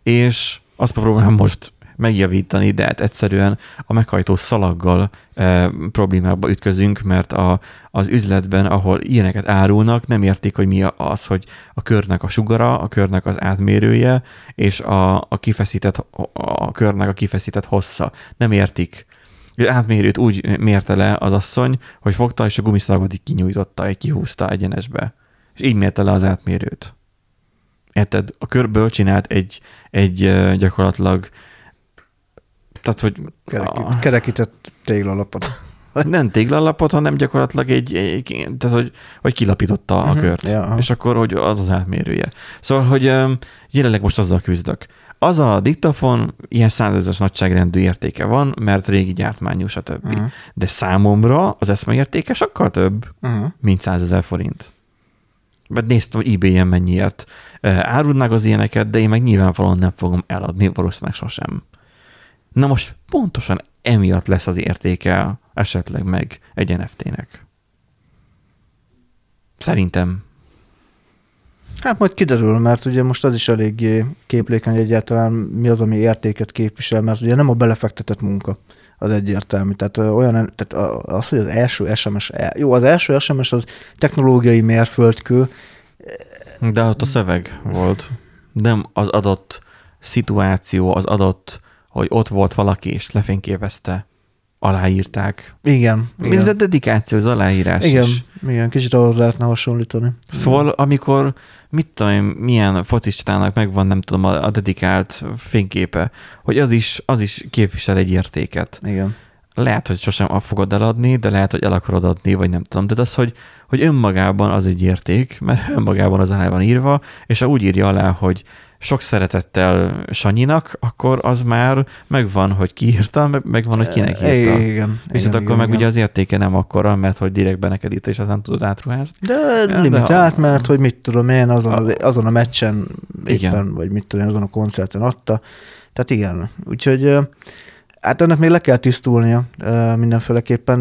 Uh-huh. És azt próbálom most megjavítani, de hát egyszerűen a meghajtó szalaggal e, problémába ütközünk, mert a, az üzletben, ahol ilyeneket árulnak, nem értik, hogy mi az, hogy a körnek a sugara, a körnek az átmérője, és a, a, kifeszített, a körnek a kifeszített hossza. Nem értik. Átmérőt úgy mérte le az asszony, hogy fogta, és a gumiszalagot így kinyújtotta, így kihúzta egyenesbe. És így mérte le az átmérőt. Érted? A körből csinált egy, egy gyakorlatilag Tehát, hogy Kerekít, a... kerekített téglalapot. Nem téglalapot, hanem gyakorlatilag egy, egy tehát, hogy, hogy kilapította uh-huh. a kört. Ja. És akkor, hogy az az átmérője. Szóval, hogy jelenleg most azzal küzdök. Az a diktafon ilyen százezres nagyságrendű értéke van, mert régi gyártmányú, stb. Uh-huh. De számomra az eszmeértéke sokkal több, uh-huh. mint százezer forint. Mert néztem, hogy eBay-en mennyiért árulnák az ilyeneket, de én meg nyilvánvalóan nem fogom eladni, valószínűleg sosem. Na most pontosan emiatt lesz az értéke esetleg meg egy en ef té-nek. Szerintem. Hát majd kiderül, mert ugye most az is eléggé képlékeny egyáltalán mi az, ami értéket képvisel, mert ugye nem a belefektetett munka az egyértelmű. Tehát olyan, tehát az, hogy az első es em es, jó, az első es em es az technológiai mérföldkő. De ott a szöveg volt. Nem az adott szituáció, az adott hogy ott volt valaki, és lefényképezte, aláírták. Igen. Mint igen. A dedikáció, az aláírás igen, is. Igen, kicsit ahhoz lehetne hasonlítani. Szóval igen. Amikor, mit tudom, milyen focistának megvan, nem tudom, a dedikált fényképe, hogy az is, az is képvisel egy értéket. Igen. Lehet, hogy sosem fogod eladni, de lehet, hogy el akarod adni, vagy nem tudom. Tehát az, hogy, hogy önmagában az egy érték, mert önmagában az alá van írva, és ha úgy írja alá, hogy sok szeretettel Sanyinak, akkor az már megvan, hogy kiírta, megvan, hogy kinek írta. Igen, igen, Viszont igen, akkor igen, meg igen. ugye az értéke nem akkora, mert hogy direktben neked itt, és aztán tudod átruházni. De ja, limitált, mert hogy mit tudom én, azon a, az, azon a meccsen igen. éppen, vagy mit tudom én, azon a koncerten adta. Tehát igen. Úgyhogy hát ennek még le kell tisztulnia mindenféleképpen.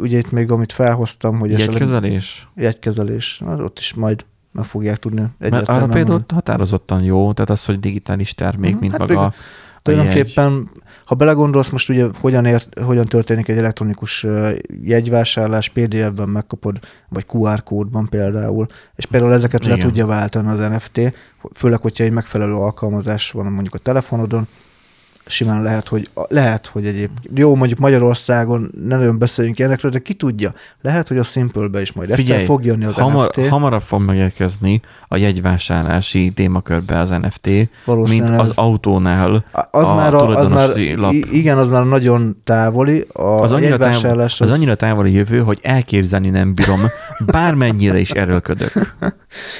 Ugye itt még, amit felhoztam, hogy... Jegykezelés? Jegykezelés. Hát ott is majd meg fogják tudni egyértelműen. Mert arra például határozottan jó, tehát az, hogy digitális termék, hmm, mint hát maga tulajdonképpen, ha belegondolsz most ugye, hogyan, ért, hogyan történik egy elektronikus jegyvásárlás, pé dé ef-ben megkapod, vagy kú er kódban például, és például ezeket igen. le tudja váltani az en ef té, főleg, hogyha egy megfelelő alkalmazás van mondjuk a telefonodon, simán lehet, hogy lehet, hogy egyébként. Jó, mondjuk Magyarországon nem nagyon beszéljünk ilyenekről, de ki tudja. Lehet, hogy a Simple-be is majd Figyelj, egyszer fog jönni az hamar, en ef té. Hamarabb fog megérkezni a jegyvásárlási témakörbe az en ef té, mint az autónál az a, már a tulajdonosi lap. Igen, az már nagyon távoli. A az, annyira távoli az... az annyira távoli jövő, hogy elképzelni nem bírom, bármennyire is erőlködök.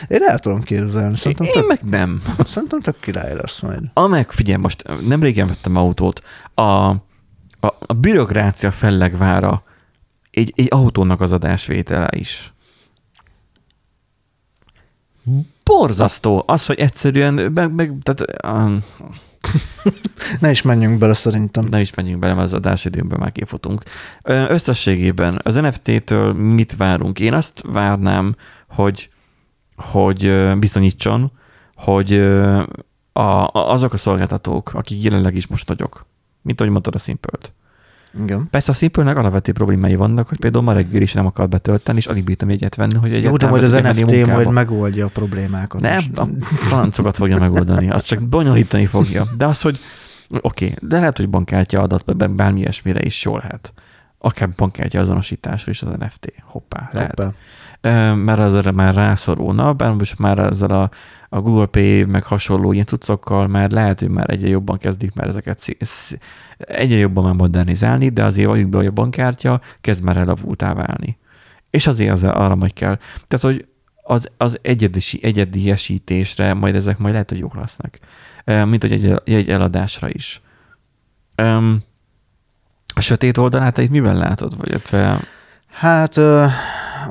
Én el tudom képzelni. Szerintem én tök, meg nem. Szerintem tök király lesz majd. Amek, figyelj, most nem régen vettem autót. A, a, a bürokrácia fellegvára egy, egy autónak az adásvétele is. Borzasztó az, hogy egyszerűen meg, meg tehát, um, ne is menjünk bele szerintem. Ne is menjünk bele, mert az adásidőmben már kifutunk. Összességében az en ef té-től mit várunk? Én azt várnám, hogy hogy bizonyítson, hogy a, azok a szolgáltatók, akik jelenleg is most nagyok, mint ahogy mondtad a Simple-t. Igen. Persze a Simple-nek alapvető problémái vannak, hogy például ma reggel is nem akar betölteni, és alig bírtam egyet venni, hogy egyet nem vettem menni munkába. Jó, de majd az en ef té majd megoldja a problémákat. Nem, a francokat fogja megoldani, azt csak bonyolítani fogja. De az, hogy oké, okay, de lehet, hogy bankkártya adat, bármi ilyesmire is jól lehet. Akár bankkártya azonosításra is az en ef té. Hoppá, lehet. Hoppá. Mert azért már rászorulna, bár most már ezzel a, a Google Pay meg hasonló ilyen cuccokkal már lehet, hogy már egyre jobban kezdik már ezeket szí- szí- egyre jobban már modernizálni, de azért vagyunk be, hogy a bankkártya kezd már elavultá válni. És azért az arra majd kell. Tehát, hogy az, az egyedisi, egyediesítésre majd ezek majd lehet, hogy jók lesznek. Mint hogy egy, egy eladásra is. A sötét oldalát, te itt miben látod? Vagy? Hát...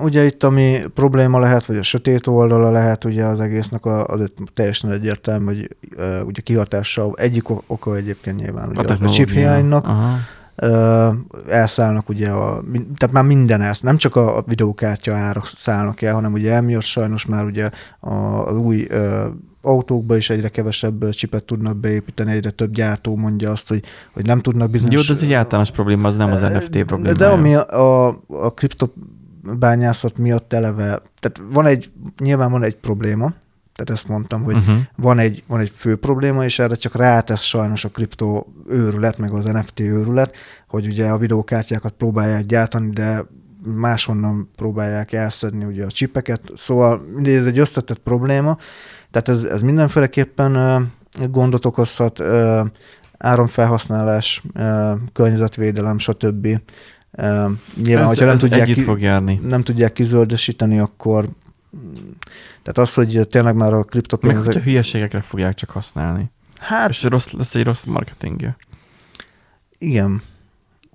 ugye itt ami probléma lehet, vagy a sötét oldala lehet ugye az egésznek, a, az teljesen egyértelmű, hogy uh, ugye kihatással egyik oka egyébként nyilván ugye a, a chip hiánynak. Aha. Uh, elszállnak ugye, a, tehát már minden elsz, nem csak a videókártya árak szállnak el, hanem ugye emiatt sajnos már ugye a, az új uh, autókba is egyre kevesebb csipet tudnak beépíteni, egyre több gyártó mondja azt, hogy, hogy nem tudnak bizonyos... Jó, de ez egy általános probléma, az nem az en ef té problémája. De ami a, a, a kriptobányászat miatt eleve, tehát van egy, nyilván van egy probléma, tehát ezt mondtam, hogy uh-huh. van, egy, van egy fő probléma, és erre csak rátesz sajnos a kriptó őrület, meg az en ef té őrület, hogy ugye a videókártyákat próbálják gyártani, de máshonnan próbálják elszedni ugye a csipeket, szóval ez egy összetett probléma, tehát ez, ez mindenféleképpen gondot okozhat, áramfelhasználás, környezetvédelem, stb. Nyilván, ez, hogyha nem tudják, ki, nem tudják kizöldesíteni, akkor tehát az, hogy tényleg már a kriptopénzek... Meg hogyha hülyeségekre fogják csak használni. Hát... És rossz, lesz egy rossz marketingje. Igen.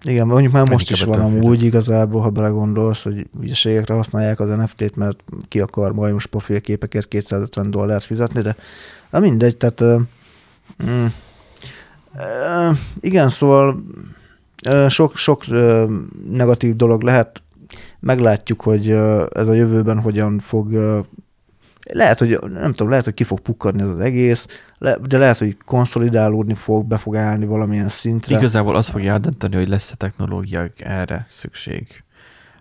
Igen, mondjuk már most is van amúgy igazából, ha belegondolsz, hogy hülyeségekre használják az en ef té-t, mert ki akar majd most profilképekért kétszázötven dollárt fizetni, de na mindegy, tehát... Uh, uh, uh, igen, szóval uh, sok, sok uh, negatív dolog lehet. Meglátjuk, hogy uh, ez a jövőben hogyan fog... Uh, Lehet, hogy nem tudom, lehet, hogy ki fog pukkadni ez az egész, de lehet, hogy konszolidálódni fog, be fog állni valamilyen szintre. Igazából az fogja eldönteni, hogy lesz-e technológia erre szükség.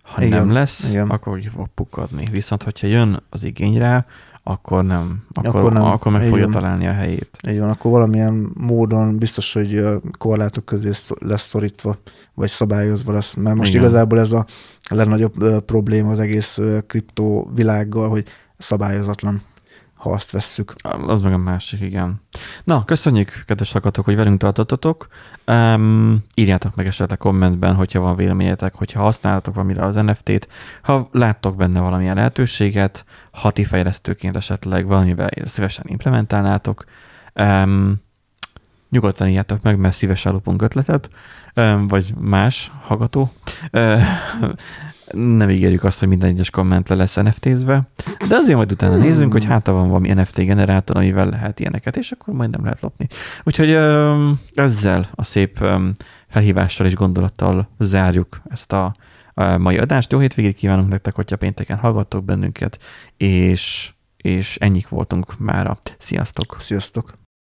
Ha igen, nem lesz, igen. akkor ki fog pukkadni. Viszont, hogyha jön az igény rá, akkor nem. Akkor, akkor, nem. akkor meg fogja találni a helyét. Így van, akkor valamilyen módon biztos, hogy korlátok közé lesz szorítva, vagy szabályozva lesz. Mert most igen. igazából ez a legnagyobb probléma az egész kriptó világgal, hogy szabályozatlan, ha azt vesszük. Az meg a másik, igen. Na, köszönjük, kedves hallgatók, hogy velünk tartottatok. Um, írjátok meg esetleg kommentben, hogyha van véleményetek, hogyha használtatok valamire az en ef té-t, ha láttok benne valamilyen lehetőséget, ha ti fejlesztőként esetleg valamivel szívesen implementálnátok. Um, nyugodtan írjátok meg, mert szívesen lopunk ötletet, um, vagy más hallgató. Nem ígérjük azt, hogy minden egyes komment le lesz en ef té-zve, de azért majd utána nézzünk, hogy hát van valami en ef té generátor, amivel lehet ilyeneket, és akkor majd nem lehet lopni. Úgyhogy ezzel a szép felhívással és gondolattal zárjuk ezt a mai adást. Jó hétvégét kívánunk nektek, hogyha pénteken hallgattok bennünket, és, és ennyik voltunk mára. Sziasztok! Sziasztok!